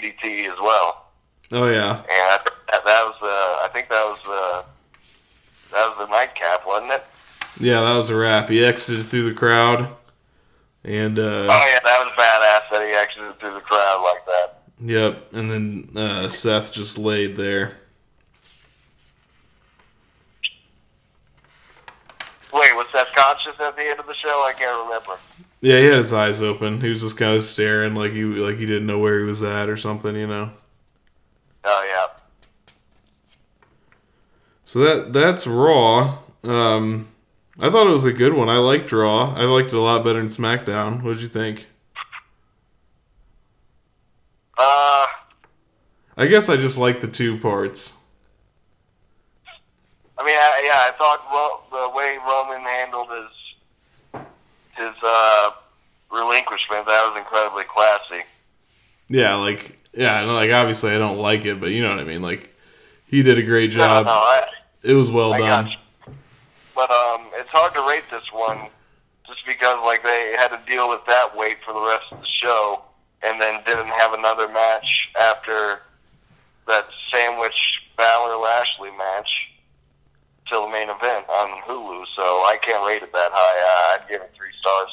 D T as well. Oh yeah, and I th- that was uh, I think that was uh, that was the nightcap, wasn't it? Yeah, that was a wrap. He exited through the crowd. And uh, oh, yeah, that was badass that he exited through the crowd like that. Yep, and then uh, Seth just laid there. Wait, was Seth conscious at the end of the show? I can't remember. Yeah, he had his eyes open. He was just kind of staring like he like he didn't know where he was at or something, you know. Oh, yeah. So that that's Raw. Um, I thought it was a good one. I liked Raw. I liked it a lot better than SmackDown. What did you think? Uh, I guess I just liked the two parts. I mean, I, yeah, I thought Ro- the way Roman handled his his uh, relinquishment, that was incredibly classy. Yeah, like yeah, like obviously I don't like it, but you know what I mean. Like he did a great job. No, no, I, it was well I done. Got you. But um, it's hard to rate this one just because like they had to deal with that weight for the rest of the show and then didn't have another match after that sandwich Balor-Lashley match till the main event on Hulu, so I can't rate it that high. Uh, I'd give it three stars.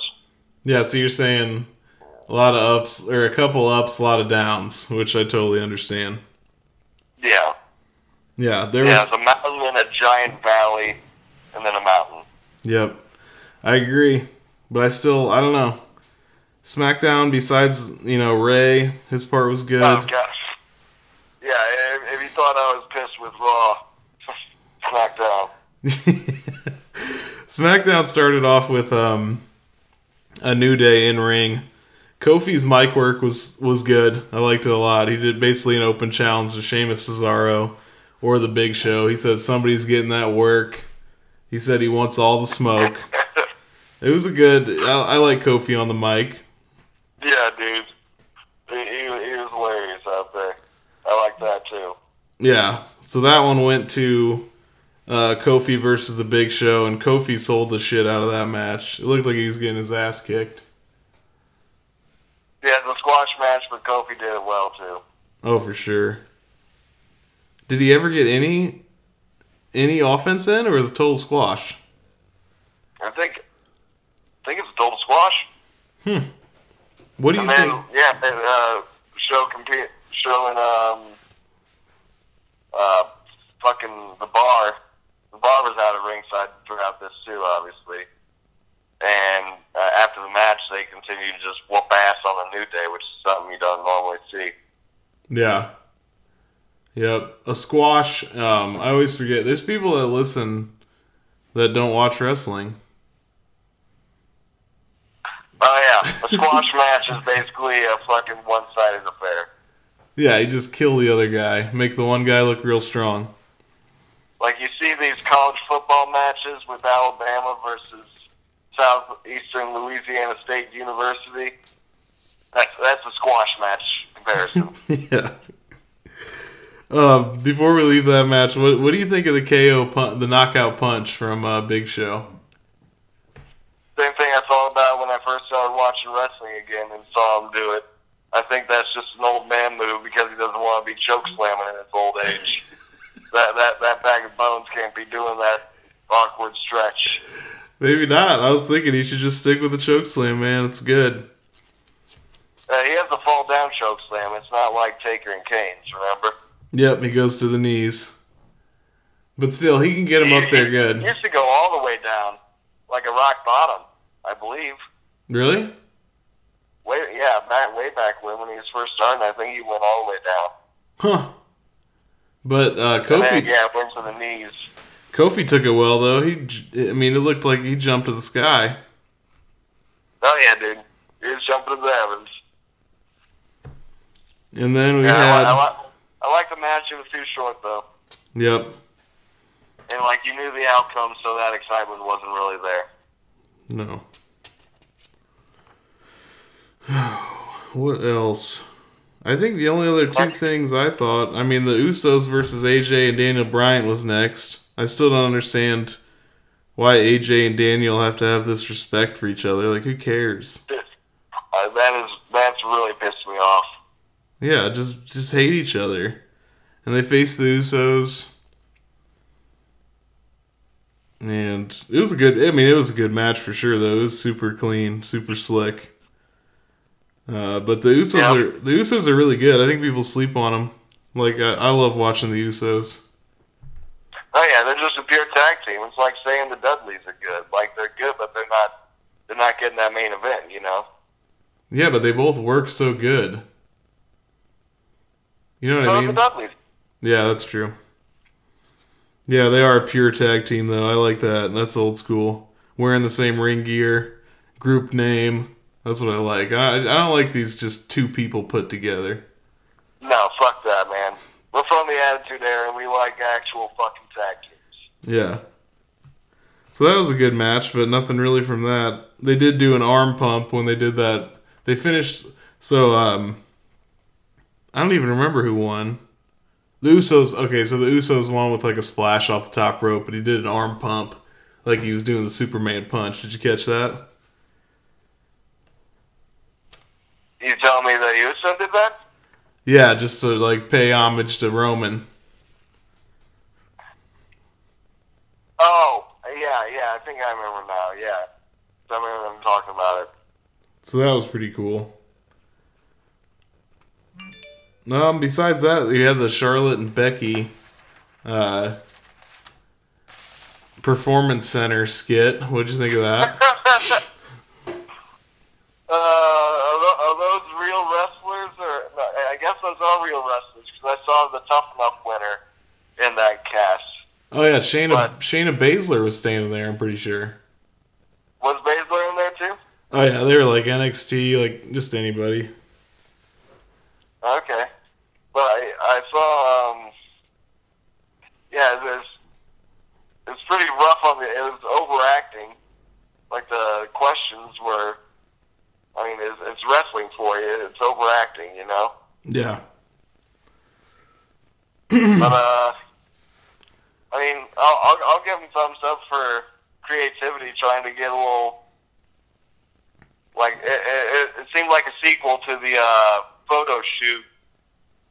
Yeah, so you're saying a lot of ups, or a couple ups, a lot of downs, which I totally understand. Yeah. Yeah, there yeah, was... it's a mountain and a giant valley. And then a mountain. Yep. I agree. But I still, I don't know. SmackDown, besides, you know, Ray, his part was good. Oh, gosh. Yeah, if, if you thought I was pissed with Raw, SmackDown. SmackDown started off with um, a New Day in ring. Kofi's mic work was, was good. I liked it a lot. He did basically an open challenge to Sheamus, Cesaro or The Big Show. He said somebody's getting that work. He said he wants all the smoke. It was a good... I, I like Kofi on the mic. Yeah, dude. He, he was hilarious out there. I like that, too. Yeah. So that one went to uh, Kofi versus The Big Show, and Kofi sold the shit out of that match. It looked like he was getting his ass kicked. Yeah, the squash match, but Kofi did it well, too. Oh, for sure. Did he ever get any... any offense in, or is it total squash? I think I think it's a total squash. Hmm. What do and you then, think? Yeah, and, uh, show compete, showing um, uh, fucking the bar. The bar was out of ringside throughout this too, obviously. And uh, after the match, they continued to just whoop ass on the New Day, which is something you don't normally see. Yeah. Yep, a squash. Um, I always forget. There's people that listen that don't watch wrestling. Oh, yeah. A squash match is basically a fucking one-sided affair. Yeah, you just kill the other guy. Make the one guy look real strong. Like, you see these college football matches with Alabama versus Southeastern Louisiana State University. That's, that's a squash match comparison. Yeah. Uh, before we leave that match, what what do you think of the K O punch, the knockout punch from uh, Big Show? Same thing I thought about when I first started watching wrestling again and saw him do it. I think that's just an old man move because he doesn't want to be choke slamming in his old age. that that that bag of bones can't be doing that awkward stretch. Maybe not. I was thinking he should just stick with the choke slam, man. It's good. Uh, he has a fall down choke slam. It's not like Taker and Kane's. Remember. Yep, he goes to the knees. But still, he can get him up there good. He used to go all the way down, like a rock bottom, I believe. Really? Way, yeah, back, way back when, when he was first starting, I think he went all the way down. Huh. But uh, Kofi... Then, yeah, went to the knees. Kofi took it well, though. He, I mean, it looked like he jumped to the sky. Oh, yeah, dude. He was jumping to the heavens. And then we yeah, had... I, I, I, I like the match. It was too short, though. Yep. And, like, you knew the outcome, so that excitement wasn't really there. No. What else? I think the only other two like, things I thought... I mean, the Usos versus A J and Daniel Bryan was next. I still don't understand why A J and Daniel have to have this respect for each other. Like, who cares? Uh, that is, that's really pissed me off. Yeah, just just hate each other. And they face the Usos. And it was a good, I mean, it was a good match for sure, though. It was super clean, super slick. Uh, but the Usos yeah. are the Usos are really good. I think people sleep on them. Like, I, I love watching the Usos. Oh, yeah, they're just a pure tag team. It's like saying the Dudleys are good. Like, they're good, but they're not they're not getting that main event, you know? Yeah, but they both work so good. You know what so I mean? The Dudleys. Yeah, that's true. Yeah, they are a pure tag team, though. I like that. That's old school. Wearing the same ring gear, group name. That's what I like. I, I don't like these just two people put together. No, fuck that, man. We're from the Attitude Era, and we like actual fucking tag teams. Yeah. So that was a good match, but nothing really from that. They did do an arm pump when they did that. They finished... So, um... I don't even remember who won. The Usos... Okay, so the Usos won with, like, a splash off the top rope, but he did an arm pump like he was doing the Superman punch. Did you catch that? You tell me that Usos did that? Yeah, just to, like, pay homage to Roman. Oh, yeah, yeah, I think I remember now, yeah. I remember them talking about it. So that was pretty cool. Um, besides that, we had the Charlotte and Becky uh, Performance Center skit. What'd you think of that? uh, are, th- are those real wrestlers? Or no, I guess those are real wrestlers because I saw the Tough Enough winner in that cast. Oh yeah, Shayna but, Shayna Baszler was standing there. I'm pretty sure. Was Baszler in there too? Oh yeah, they were like N X T, like just anybody. Okay. But I, I saw, um, yeah, it was, it was pretty rough on the, it was overacting. Like, the questions were, I mean, it's, it's wrestling for you. It's overacting, you know? Yeah. But, uh, I mean, I'll, I'll, I'll give them thumbs up for creativity, trying to get a little, like, it, it, it seemed like a sequel to the, uh, photo shoot.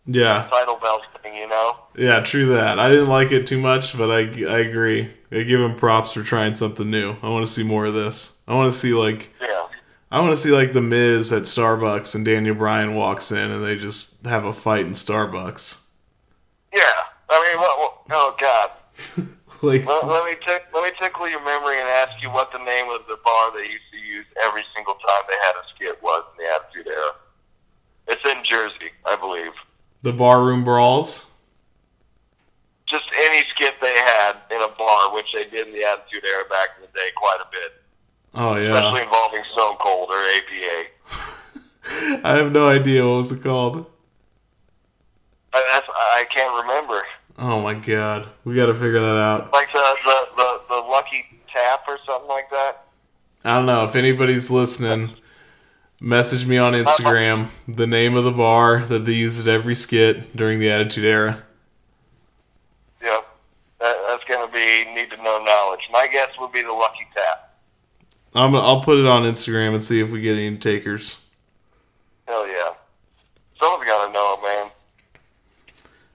Yeah. Title belt thing, you know? Yeah, true that. I didn't like it too much, but I, I agree. I give him props for trying something new. I want to see more of this. I want to see, like... Yeah. I want to see, like, The Miz at Starbucks and Daniel Bryan walks in and they just have a fight in Starbucks. Yeah. I mean, what... what oh, God. Like... Let, let, me tick, let me tickle your memory and ask you what the name of the bar they used to use every single time they had a skit was in the Attitude Era. It's in Jersey, I believe. The Barroom Brawls? Just any skit they had in a bar, which they did in the Attitude Era back in the day quite a bit. Oh, yeah. Especially involving Stone Cold or A P A. I have no idea. What was it called? I, that's, I can't remember. Oh, my God. We got to figure that out. Like the, the, the, the Lucky Tap or something like that? I don't know. If anybody's listening... Message me on Instagram the name of the bar that they used at every skit during the Attitude Era. Yep. That, that's going to be need-to-know knowledge. My guess would be the Lucky Tap. I'm, I'll put it on Instagram and see if we get any takers. Hell yeah. Someone's got to know it, man.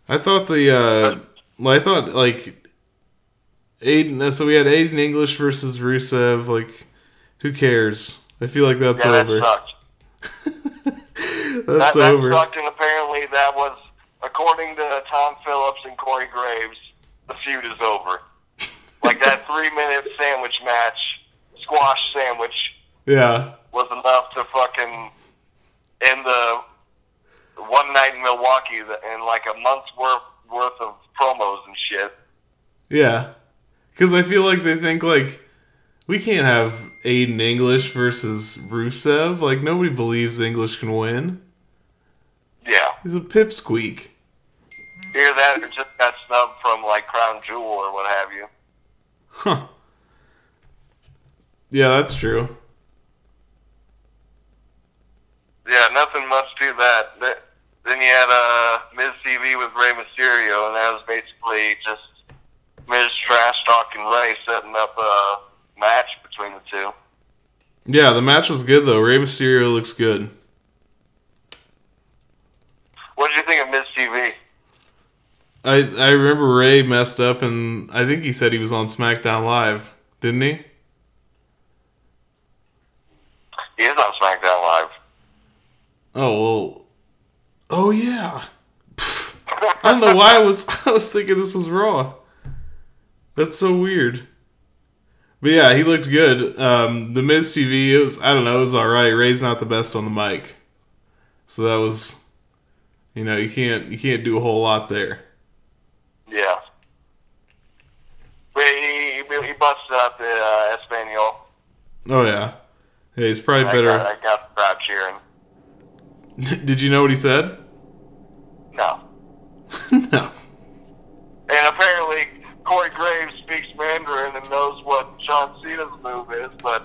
I thought the... Uh, I thought, like... Aiden, so we had Aiden English versus Rusev. Like, who cares? I feel like that's yeah, over. That that's that, that over. Sucked, and apparently that was, according to Tom Phillips and Corey Graves, the feud is over. Like that three-minute sandwich match, squash sandwich, yeah, was enough to fucking end the one night in Milwaukee and like a month's worth worth of promos and shit. Yeah, because I feel like they think like. We can't have Aiden English versus Rusev. Like, nobody believes English can win. Yeah. He's a pipsqueak. Either that or just got snubbed from, like, Crown Jewel or what have you. Huh. Yeah, that's true. Yeah, nothing much to that. Then you had uh, Miz T V with Rey Mysterio, and that was basically just Miz Trash Talking Rey setting up a... match between the two. Yeah, the match was good, though. Rey Mysterio looks good. What did you think of Miz T V? Uh, I, I remember Ray messed up, and I think he said he was on SmackDown Live, didn't he? He is on SmackDown Live. Oh, well. Oh, yeah. I don't know why I was I was thinking this was Raw. That's so weird. But yeah, he looked good. Um, the Miz T V, it was, I don't know, it was alright. Ray's not the best on the mic. So that was, you know, you can't you can't do a whole lot there. Yeah. But he, he busted out the uh, Espanol. Oh, yeah. Hey, he's probably I better. Got, I got the crowd cheering. Did you know what he said? No. No. And apparently Corey Graves speaks Mandarin and knows what John Cena's move is, but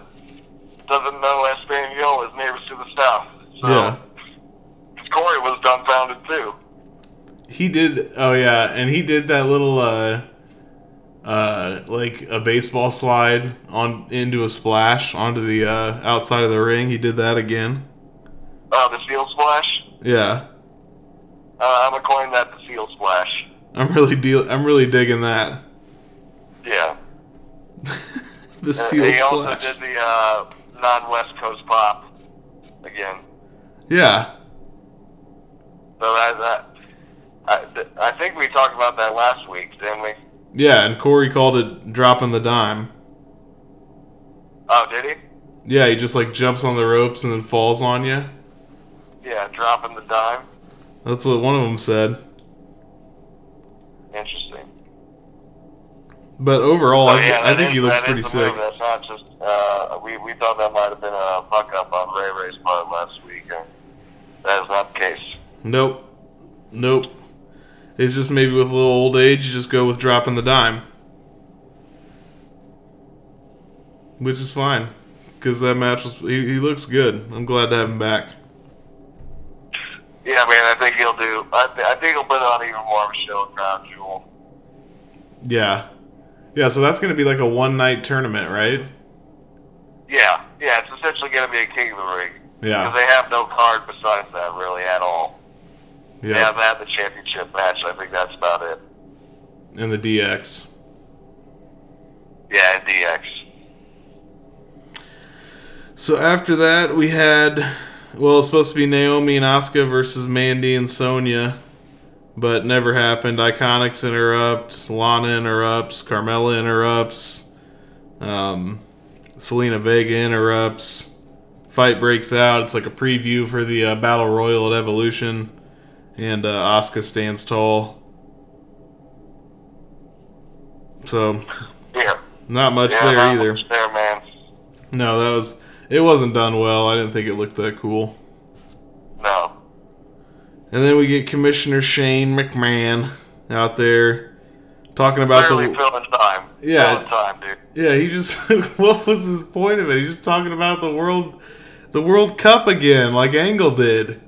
doesn't know Espanol is nearest to the south. So yeah. Corey was dumbfounded too. He did. Oh yeah, and he did that little uh, uh, like a baseball slide on into a splash onto the uh, outside of the ring. He did that again. Oh, uh, the field splash. Yeah. Uh, I'm gonna coin that the seal splash. I'm really deal. I'm really digging that. Yeah. The seal uh, he splash. He also did the uh, non-West Coast pop again. Yeah. So that, that I, th- I think we talked about that last week, didn't we? Yeah, and Corey called it dropping the dime. Oh, did he? Yeah, he just like jumps on the ropes and then falls on you. Yeah, dropping the dime. That's what one of them said. Interesting. But overall, oh, yeah, I, I think is, he looks pretty sick. Move. That's not just uh, we we thought that might have been a fuck up on Ray Ray's part last week, and that is not the case. Nope, nope. It's just maybe with a little old age, you just go with dropping the dime, which is fine because that match was. He, he looks good. I'm glad to have him back. Yeah, man, I think he'll do. I, th- I think he'll put on even more of a show at Crown Jewel. Yeah. Yeah, so that's going to be like a one-night tournament, right? Yeah. Yeah, it's essentially going to be a King of the Ring. Yeah. Because they have no card besides that, really, at all. Yeah. They haven't had the championship match. I think that's about it. And the D X. Yeah, and D X. So after that, we had... Well, it's supposed to be Naomi and Asuka versus Mandy and Sonya, but never happened. Iconics interrupt, Lana interrupts, Carmella interrupts, um, Selena Vega interrupts, fight breaks out. It's like a preview for the uh, Battle Royal at Evolution, and uh, Asuka stands tall. So, yeah. Not much yeah, there not either. Much there, man. No, that was... It wasn't done well. I didn't think it looked that cool. No. And then we get Commissioner Shane McMahon out there talking about barely the filling time. Yeah, filling time, dude. Yeah, he just what was his point of it? He's just talking about the world, the World Cup again, like Angle did.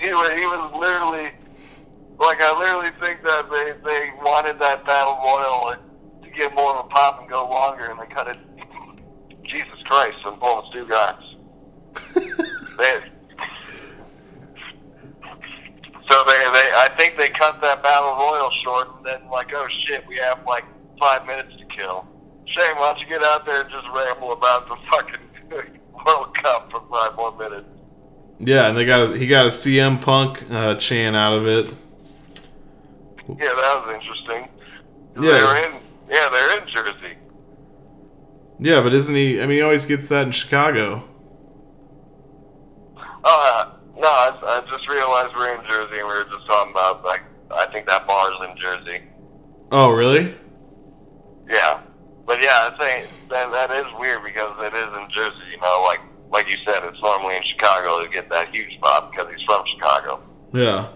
he was literally like, I literally think that they they wanted that Battle Royal. Like, get more of a pop and go longer, and they cut it. Jesus Christ, I'm pulling two guys. So they, they, I think they cut that Battle Royal short, and then like, oh shit, we have like five minutes to kill. Shane, why don't you get out there and just ramble about the fucking World Cup for five more minutes? Yeah, and they got a, he got a C M Punk uh, chant out of it. Yeah, that was interesting. Yeah. They were in. Yeah, they're in Jersey. Yeah, but isn't he... I mean, he always gets that in Chicago. Oh, uh, no, I, I just realized we're in Jersey, and we were just talking about, like, I think that bar's in Jersey. Oh, really? Yeah. But, yeah, I think that, that is weird, because it is in Jersey, you know, like like you said, it's normally in Chicago to get that huge pop, because he's from Chicago. Yeah.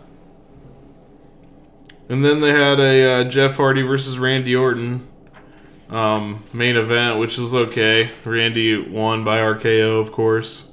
And then they had a uh, Jeff Hardy versus Randy Orton um, main event, which was okay. Randy won by R K O, of course.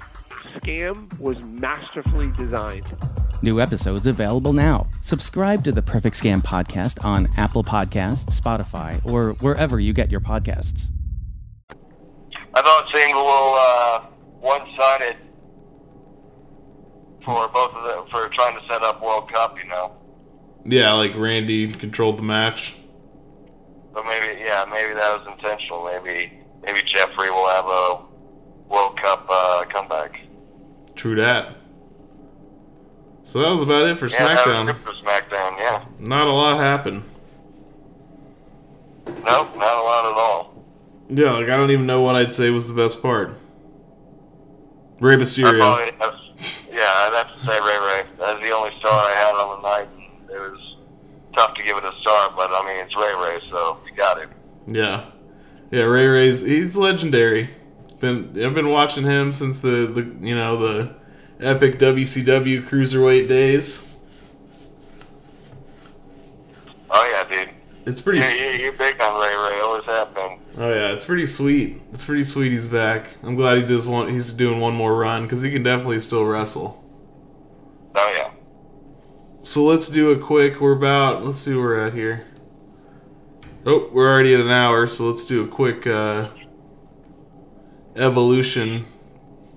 Scam was masterfully designed. New episodes available now. Subscribe to the Perfect Scam podcast on Apple Podcasts, Spotify, or wherever you get your podcasts. I thought it seemed a little uh, one-sided for both of them for trying to set up World Cup, you know. Yeah, like Randy controlled the match. But maybe, yeah, maybe that was intentional. Maybe, maybe Jeffrey will have a World Cup uh, comeback. True that. So that was about it for yeah, SmackDown. That was good for SmackDown, yeah. Not a lot happened. Nope, not a lot at all. Yeah, like I don't even know what I'd say was the best part. Rey Mysterio. Probably, yeah, I'd have to say Ray Ray. That's the only star I had on the night. It was tough to give it a star, but I mean it's Ray Ray, so you got it. Yeah, yeah, Ray Ray's he's legendary. Been I've been watching him since the, the you know the epic W C W cruiserweight days. Oh yeah, dude. It's pretty. Yeah, you, you, you're big on Ray Ray. Always have been. Oh yeah, it's pretty sweet. It's pretty sweet. He's back. I'm glad he does one. He's doing one more run because he can definitely still wrestle. Oh yeah. So let's do a quick. We're about. Let's see where we're at here. Oh, we're already at an hour. So let's do a quick uh, evolution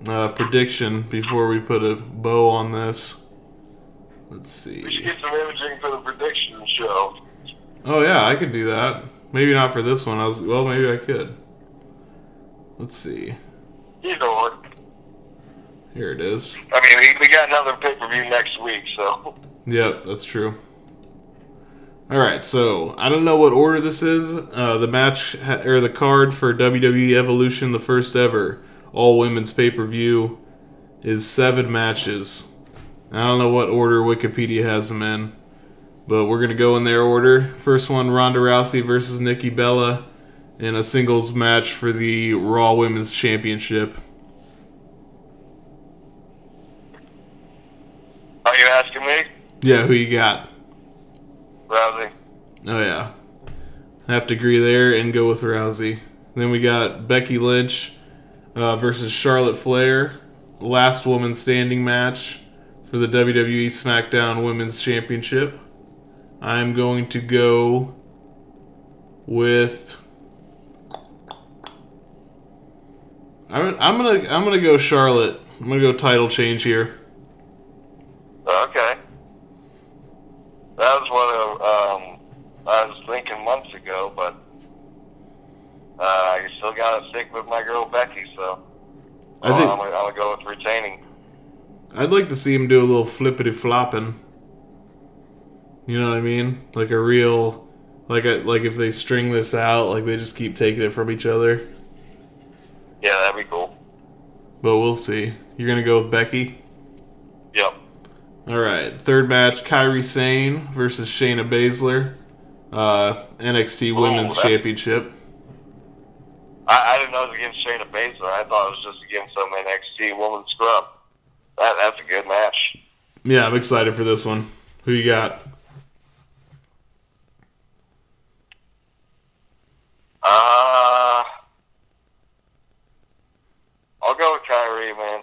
uh, prediction before we put a bow on this. Let's see. We should get some imaging for the prediction show. Oh yeah, I could do that. Maybe not for this one. I was well, maybe I could. Let's see. Either one. Here it is. I mean, we got another pay-per-view next week, so. Yep, that's true. All right, so I don't know what order this is. Uh, the match ha- or the card for W W E Evolution, the first ever all women's pay-per-view, is seven matches. I don't know what order Wikipedia has them in. But we're going to go in their order. First one, Ronda Rousey versus Nikki Bella in a singles match for the Raw Women's Championship. Are you asking me? Yeah, who you got? Rousey. Oh, yeah. I have to agree there and go with Rousey. Then we got Becky Lynch uh, versus Charlotte Flair. Last woman standing match for the W W E SmackDown Women's Championship. I'm going to go with I'm I'm going to I'm going to go Charlotte. I'm going to go title change here. Okay. That was what um, I was thinking months ago, but uh, I still got to stick with my girl Becky, so I think, I'm going to go with retaining. I'd like to see him do a little flippity-flopping. You know what I mean? Like a real, like a, like if they string this out, like they just keep taking it from each other. Yeah, that'd be cool. But we'll see. You're going to go with Becky? Yep. All right. Third match, Kairi Sane versus Shayna Baszler. Uh, N X T oh, Women's that, Championship. I, I didn't know it was against Shayna Baszler. I thought it was just against some N X T woman scrub. That, that's a good match. Yeah, I'm excited for this one. Who you got? Uh, I'll go with Kyrie, man.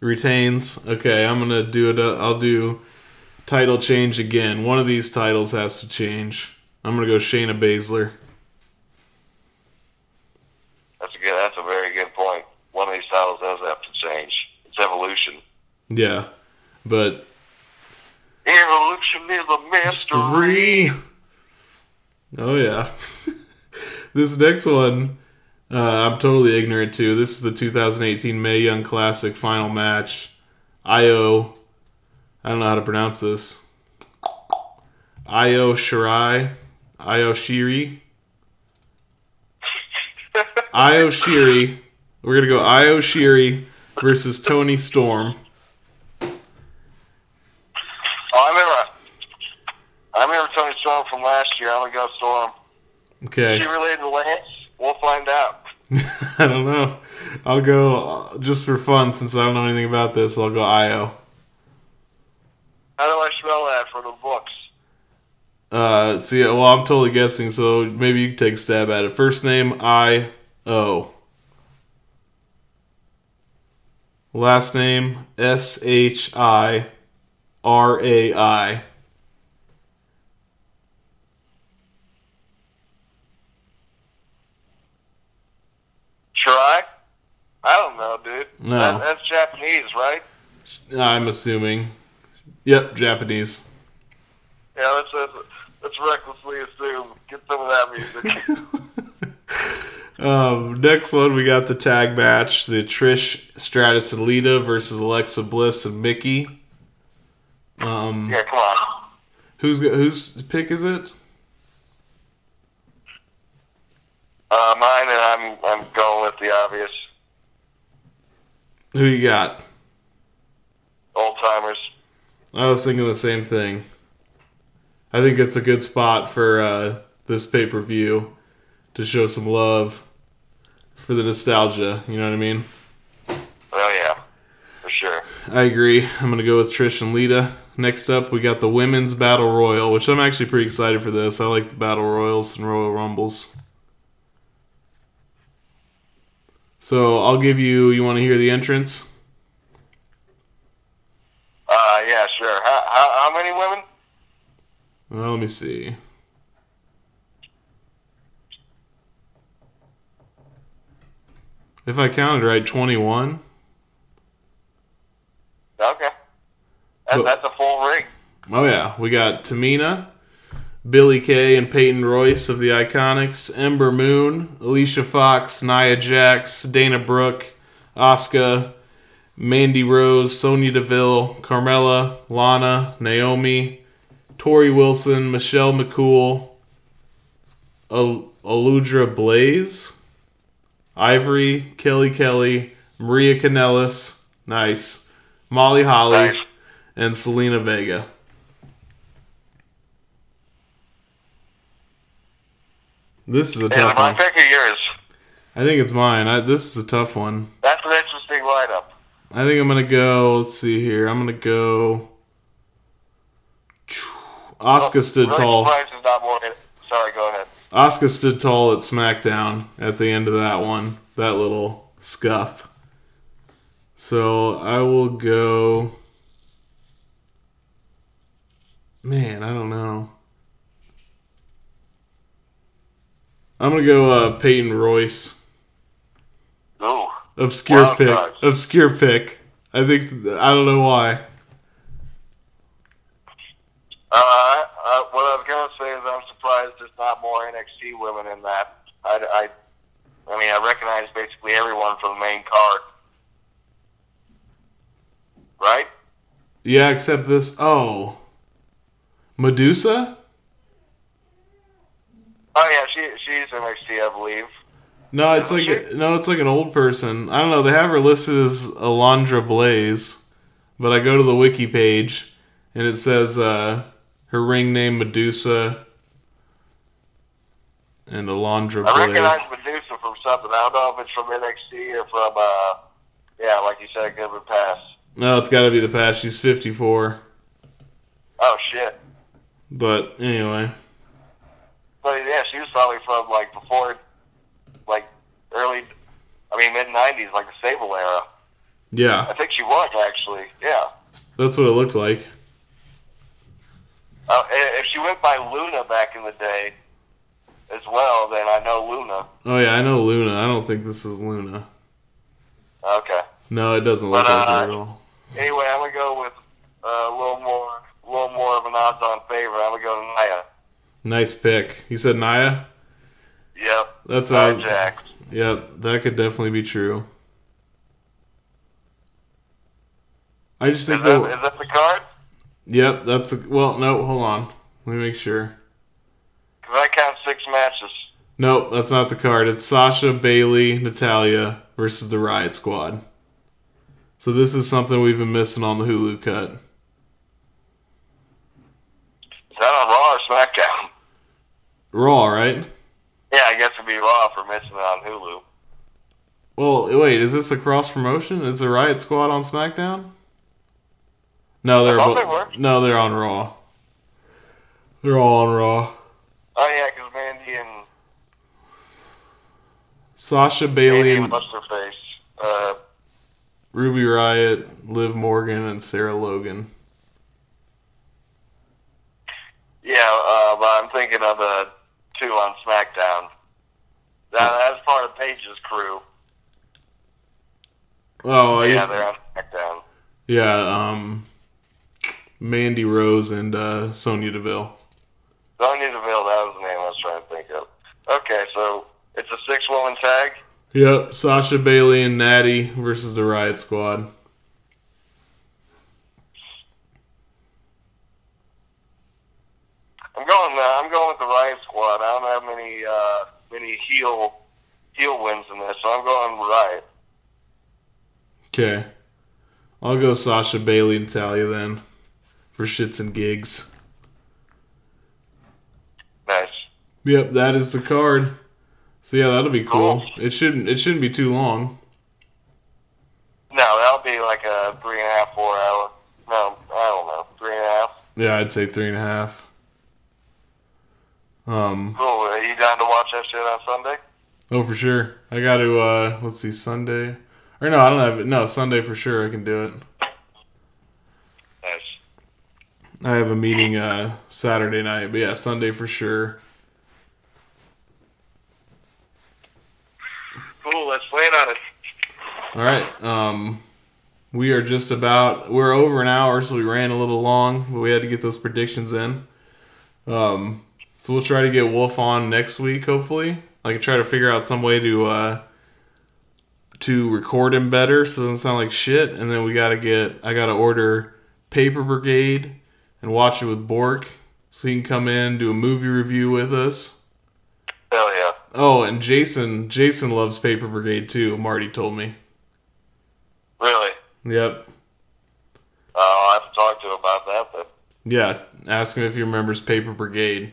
Retains. Okay, I'm gonna do it. Uh, I'll do title change again. One of these titles has to change. I'm gonna go Shayna Baszler. That's a good. That's a very good point. One of these titles does have to change. It's evolution. Yeah, but evolution is a mystery. mystery. Oh yeah. This next one, uh, I'm totally ignorant to. This is the two thousand eighteen Mae Young Classic final match. I O, I don't know how to pronounce this. I O Shirai, I O Shiri. I O Shiri. We're gonna go I O Shiri versus Toni Storm. Oh, I remember. I remember Toni Storm from last year. I'm gonna go Storm. Okay. Is she related to Lance? We'll find out. I don't know. I'll go, just for fun, since I don't know anything about this, I'll go I O. How do I spell that for the books? Uh, so yeah, well, I'm totally guessing, so maybe you can take a stab at it. First name, I O. Last name, S H I R A I. Try? I don't know, dude. No. That, that's Japanese, right? I'm assuming. Yep, Japanese. Yeah, let's, let's, let's recklessly assume. Get some of that music. um, next one, we got the tag match. The Trish Stratus and Lita versus Alexa Bliss and Mickey. Um, yeah, come on. Who's, whose pick is it? Uh, mine, and I'm I'm going with the obvious. Who you got? Old timers. I was thinking the same thing. I think it's a good spot for uh, this pay-per-view to show some love for the nostalgia. You know what I mean? Oh yeah, for sure. I agree. I'm gonna go with Trish and Lita. Next up, we got the women's battle royal, which I'm actually pretty excited for this. I like the battle royals and Royal Rumbles. So, I'll give you... You want to hear the entrance? Uh, yeah, sure. How, how, how many women? Well, let me see. If I counted right, twenty-one. Okay. That, but, that's a full ring. Oh, yeah. We got Tamina, Billie Kay and Peyton Royce of the Iconics, Ember Moon, Alicia Fox, Nia Jax, Dana Brooke, Asuka, Mandy Rose, Sonya Deville, Carmella, Lana, Naomi, Tori Wilson, Michelle McCool, Alundra Blaze, Ivory, Kelly Kelly, Maria Kanellis, nice, Molly Holly, nice, and Selena Vega. This is a tough one. Is it my pick or yours? I think it's mine. I, this is a tough one. That's an interesting lineup. I think I'm going to go... Let's see here. I'm going to go... Asuka oh, stood really tall. Is not more than, sorry, go ahead. Asuka stood tall at SmackDown at the end of that one. That little scuff. So, I will go... Man, I don't know. I'm going to go uh, Peyton Royce. No. Obscure wow, pick. Guys. Obscure pick. I think... Th- I don't know why. Uh, uh, what I was going to say is I'm surprised there's not more N X T women in that. I, I, I mean, I recognize basically everyone from the main card. Right? Yeah, except this... Oh. Medusa? Oh yeah, she she's N X T, I believe. No, it's Isn't like she? no, it's like an old person. I don't know. They have her listed as Alundra Blaze, but I go to the wiki page and it says uh, her ring name Medusa and Alundra Blaze. I recognize Medusa from something. I don't know if it's from N X T or from uh, yeah, like you said, give it pass. No, it's got to be the pass. She's fifty-four. Oh shit. But anyway. But yeah, she was probably from like before, like early, I mean mid nineties, like the Sable era. Yeah. I think she was actually, yeah. That's what it looked like. Uh, if she went by Luna back in the day as well, then I know Luna. Oh yeah, I know Luna. I don't think this is Luna. Okay. No, it doesn't look but, like uh, her at all. Anyway, I'm going to go with uh, a little more a little more of an odds-on favorite. I'm going to go to Nia. Nice pick. You said Nia? Yep. That's what I was... Jax. Yep, that could definitely be true. I just think is that... that... Is that the card? Yep, that's... A, well, no, hold on. Let me make sure. Because I count six matches. Nope, that's not the card. It's Sasha, Bayley, Natalya versus the Riot Squad. So this is something we've been missing on the Hulu cut. Is that on Raw or SmackDown? Raw, right? Yeah, I guess it'd be Raw for missing it on Hulu. Well, wait, is this a cross-promotion? Is the Riot Squad on SmackDown? No, they're bo- they were. No, they're on Raw. They're all on Raw. Oh, yeah, because Mandy and... Sasha Bailey and... What's her face? Uh, Ruby Riott, Liv Morgan, and Sarah Logan. Yeah, uh, but I'm thinking of the two on SmackDown. That, that's part of Paige's crew. Oh, yeah, I, they're on SmackDown. Yeah, um, Mandy Rose and uh, Sonya Deville. Sonya Deville, that was the name I was trying to think of. Okay, so it's a six-woman tag? Yep, Sasha Bailey and Natty versus the Riot Squad. I'm going. Uh, I'm going with the Riot Squad. I don't have many uh, many heel heel wins in this, so I'm going Riot. Okay, I'll go Sasha Bailey and Talia then for shits and gigs. Nice. Yep, that is the card. So yeah, that'll be cool. cool. It shouldn't. It shouldn't be too long. No, that'll be like a three and a half, four hour. No, I don't know, three and a half. Yeah, I'd say three and a half. Um, cool. Are you down to watch that shit on Sunday? Oh, for sure. I got to. Uh, let's see, Sunday. Or no, I don't have it. No, Sunday for sure I can do it. Nice. I have a meeting uh, Saturday night, but yeah, Sunday for sure. Cool, let's plan on it. All right. Um, we are just about... We're over an hour, so we ran a little long, but we had to get those predictions in. Um, so we'll try to get Wolf on next week, hopefully. I can try to figure out some way to... Uh, to record him better so it doesn't sound like shit. And then we gotta get... I gotta order Paper Brigade and watch it with Bork so he can come in, do a movie review with us. Hell yeah. Oh, and Jason Jason loves Paper Brigade too, Marty told me. Really? Yep. Uh, I'll have to talk to him about that, but... Yeah, ask him if he remembers Paper Brigade.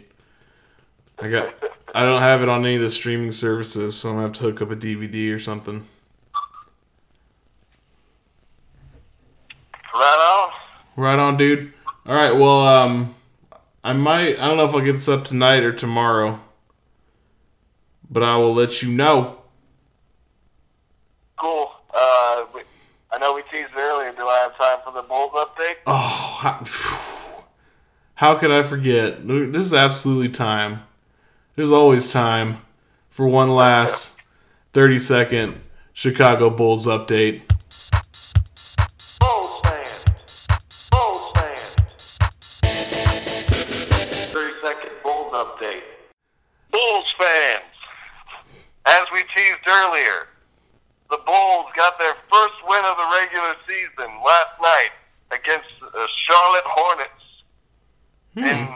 I got... I don't have it on any of the streaming services, so I'm gonna have to hook up a D V D or something. Right on. Right on, dude. All right, well, um, I might... I don't know if I'll get this up tonight or tomorrow, but I will let you know. Cool. Uh, I know we teased earlier. Do I have time for the Bulls update? Oh, how, how could I forget? There's absolutely time. There's always time for one last thirty-second Chicago Bulls update. Bulls fans. Bulls fans. thirty-second Bulls update. Bulls fans. As we teased earlier, the Bulls got their first win of the regular season last night against the Charlotte Hornets. Hmm. In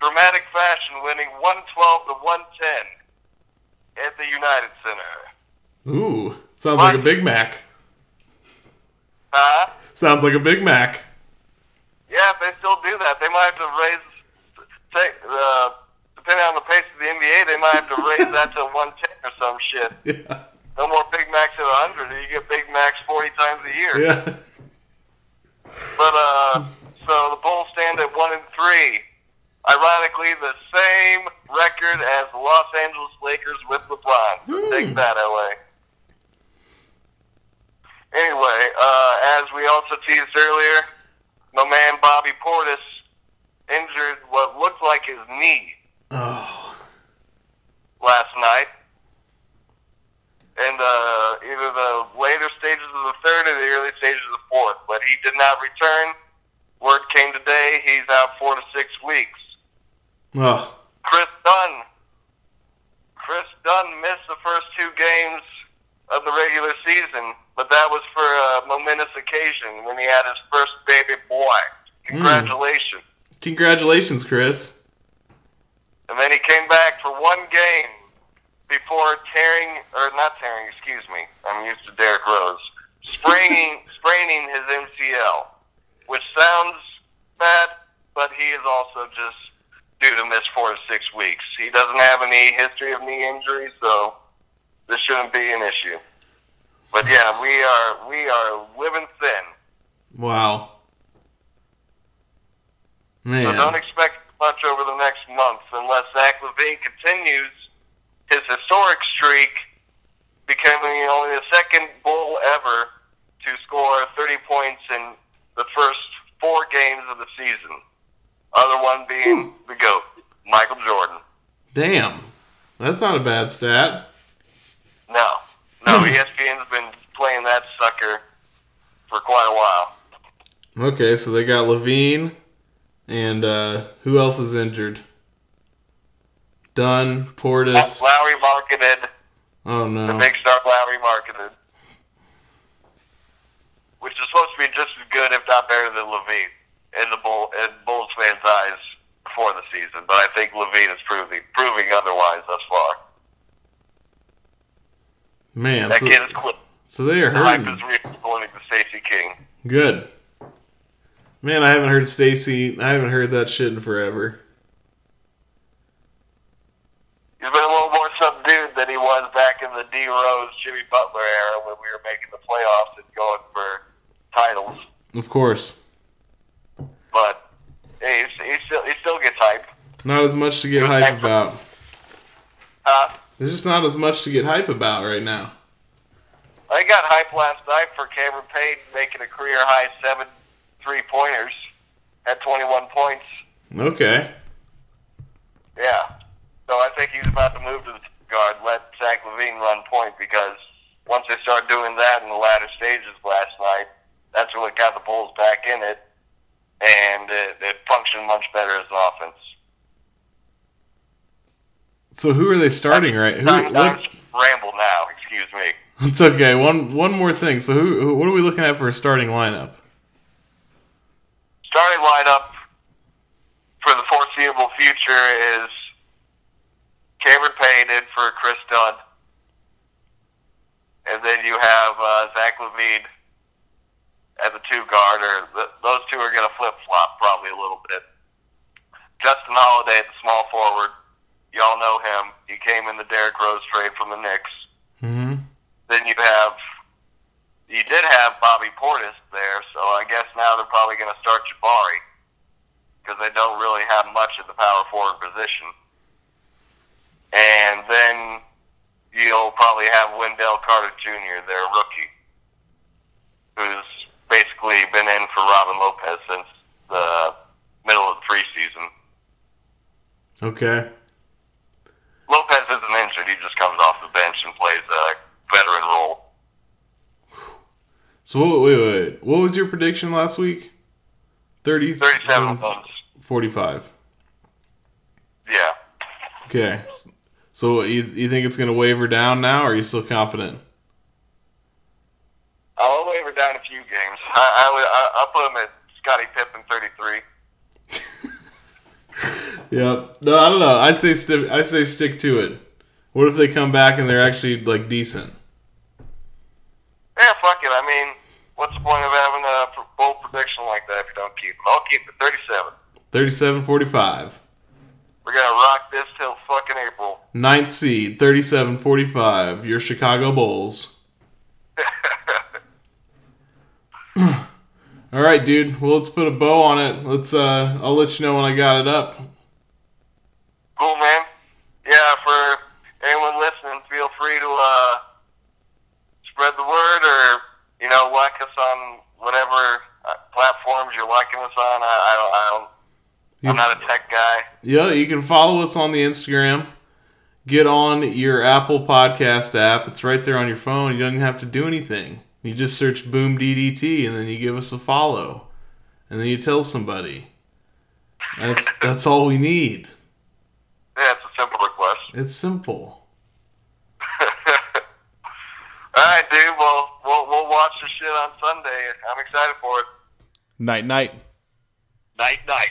dramatic fashion, winning one twelve to one ten at the United Center. Ooh, sounds like, like a Big Mac. Huh? Sounds like a Big Mac. Yeah, if they still do that, they might have to raise, take, uh, depending on the pace of the N B A, they might have to raise that to one ten or some shit. Yeah. No more Big Macs at one hundred. You get Big Macs forty times a year. Yeah. But, uh, so the Bulls stand at one and three. Ironically, the same record as the Los Angeles Lakers with LeBron. Mm. Take that, L A. Anyway, uh, as we also teased earlier, my man Bobby Portis injured what looked like his knee oh. last night. In uh, either the later stages of the third or the early stages of the fourth. But he did not return. Word came today, he's out four to six weeks. Ugh. Chris Dunn. Chris Dunn missed the first two games of the regular season, but that was for a momentous occasion when he had his first baby boy. Congratulations. Mm. Congratulations, Chris. And then he came back for one game before tearing, or not tearing, excuse me, I'm used to Derrick Rose, spraining, spraining his M C L. Which sounds bad, but he is also just due to miss four to six weeks. He doesn't have any history of knee injuries, so this shouldn't be an issue. But yeah, we are we are living thin. Wow. Man. So don't expect much over the next month unless Zach LaVine continues his historic streak, becoming only the second Bull ever to score thirty points in the first four games of the season. Other one being the GOAT, Michael Jordan. Damn. That's not a bad stat. No. No, E S P N's been playing that sucker for quite a while. Okay, so they got LaVine, and uh, who else is injured? Dunn, Portis. Lowry marketed. Oh, no. The big star Lowry marketed. Which is supposed to be just as good, if not better, than LaVine in the Bull, in Bulls fans' eyes before the season. But I think LaVine is proving, proving otherwise thus far. Man, that so, kid is quick. So they are hurting. The hype is real, according to Stacey King. Good. Man, I haven't heard Stacey. I haven't heard that shit in forever. He's been a little more subdued than he was back in the D-Rose, Jimmy Butler era when we were making the playoffs and going for titles. Of course. But hey, he still he still gets hype. Not as much to get hype, hype about. Huh? There's just not as much to get hype about right now. I got hype last night for Cameron Payne making a career-high seven three-pointers at twenty-one points. Okay. Yeah. So I think he's about to move to the guard, let Zach LaVine run point, because once they start doing that in the latter stages last night, that's what got the Bulls back in it, and it, it functioned much better as an offense. So who are they starting right? Who, I, I ramble now, excuse me. It's okay. One one more thing. So who, who? What are we looking at for a starting lineup? Starting lineup for the foreseeable future is Cameron Payne in for Chris Dunn, and then you have uh, Zach LaVine as a two guard. Or th- those two are going to flip flop probably a little bit. Justin Holiday at the small forward. Y'all know him. He came in the Derrick Rose trade from the Knicks. Mm-hmm. Then you have, you did have Bobby Portis there, so I guess now they're probably going to start Jabari because they don't really have much at the power forward position. And then you'll probably have Wendell Carter Junior, their rookie, who's basically been in for Robin Lopez since the middle of the preseason. Okay. Lopez isn't injured. He just comes off the bench and plays a veteran role. So, wait, wait, wait. What was your prediction last week? thirty, thirty-seven points. forty-five. Yeah. Okay. So, you, you think it's going to waver down now, or are you still confident? I'll waver down a few games. I, I, I'll put him at Scottie Pippen thirty-three. Yep. No, I don't know. I say sti- I say stick to it. What if they come back and they're actually like decent? Yeah, fuck it. I mean, what's the point of having a bold prediction like that if you don't keep it? I'll keep it thirty-seven. Thirty-seven forty-five. We're gonna rock this till fucking April. Ninth seed, thirty-seven forty-five. Your Chicago Bulls. All right, dude. Well, let's put a bow on it. Let's. Uh, I'll let you know when I got it up. Cool, man. Yeah, for anyone listening, feel free to uh, spread the word, or you know, like us on whatever platforms you're liking us on. I, I don't. I don't I'm not a tech guy. Yeah, you can follow us on the Instagram. Get on your Apple Podcast app. It's right there on your phone. You don't even have to do anything. You just search Boom D D T, and then you give us a follow, and then you tell somebody. That's that's all we need. Yeah, it's a simple request. It's simple. All right, dude. Well, we'll we'll watch the shit on Sunday. I'm excited for it. Night, night. Night, night.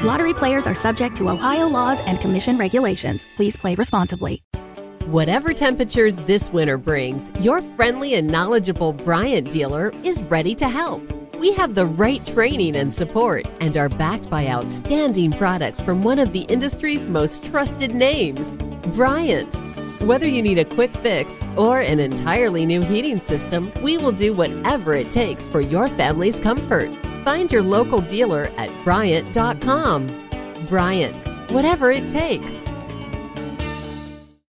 Lottery players are subject to Ohio laws and commission regulations. Please play responsibly. Whatever temperatures this winter brings, your friendly and knowledgeable Bryant dealer is ready to help. We have the right training and support and are backed by outstanding products from one of the industry's most trusted names, Bryant. Whether you need a quick fix or an entirely new heating system, we will do whatever it takes for your family's comfort. Find your local dealer at Bryant dot com. Bryant, whatever it takes.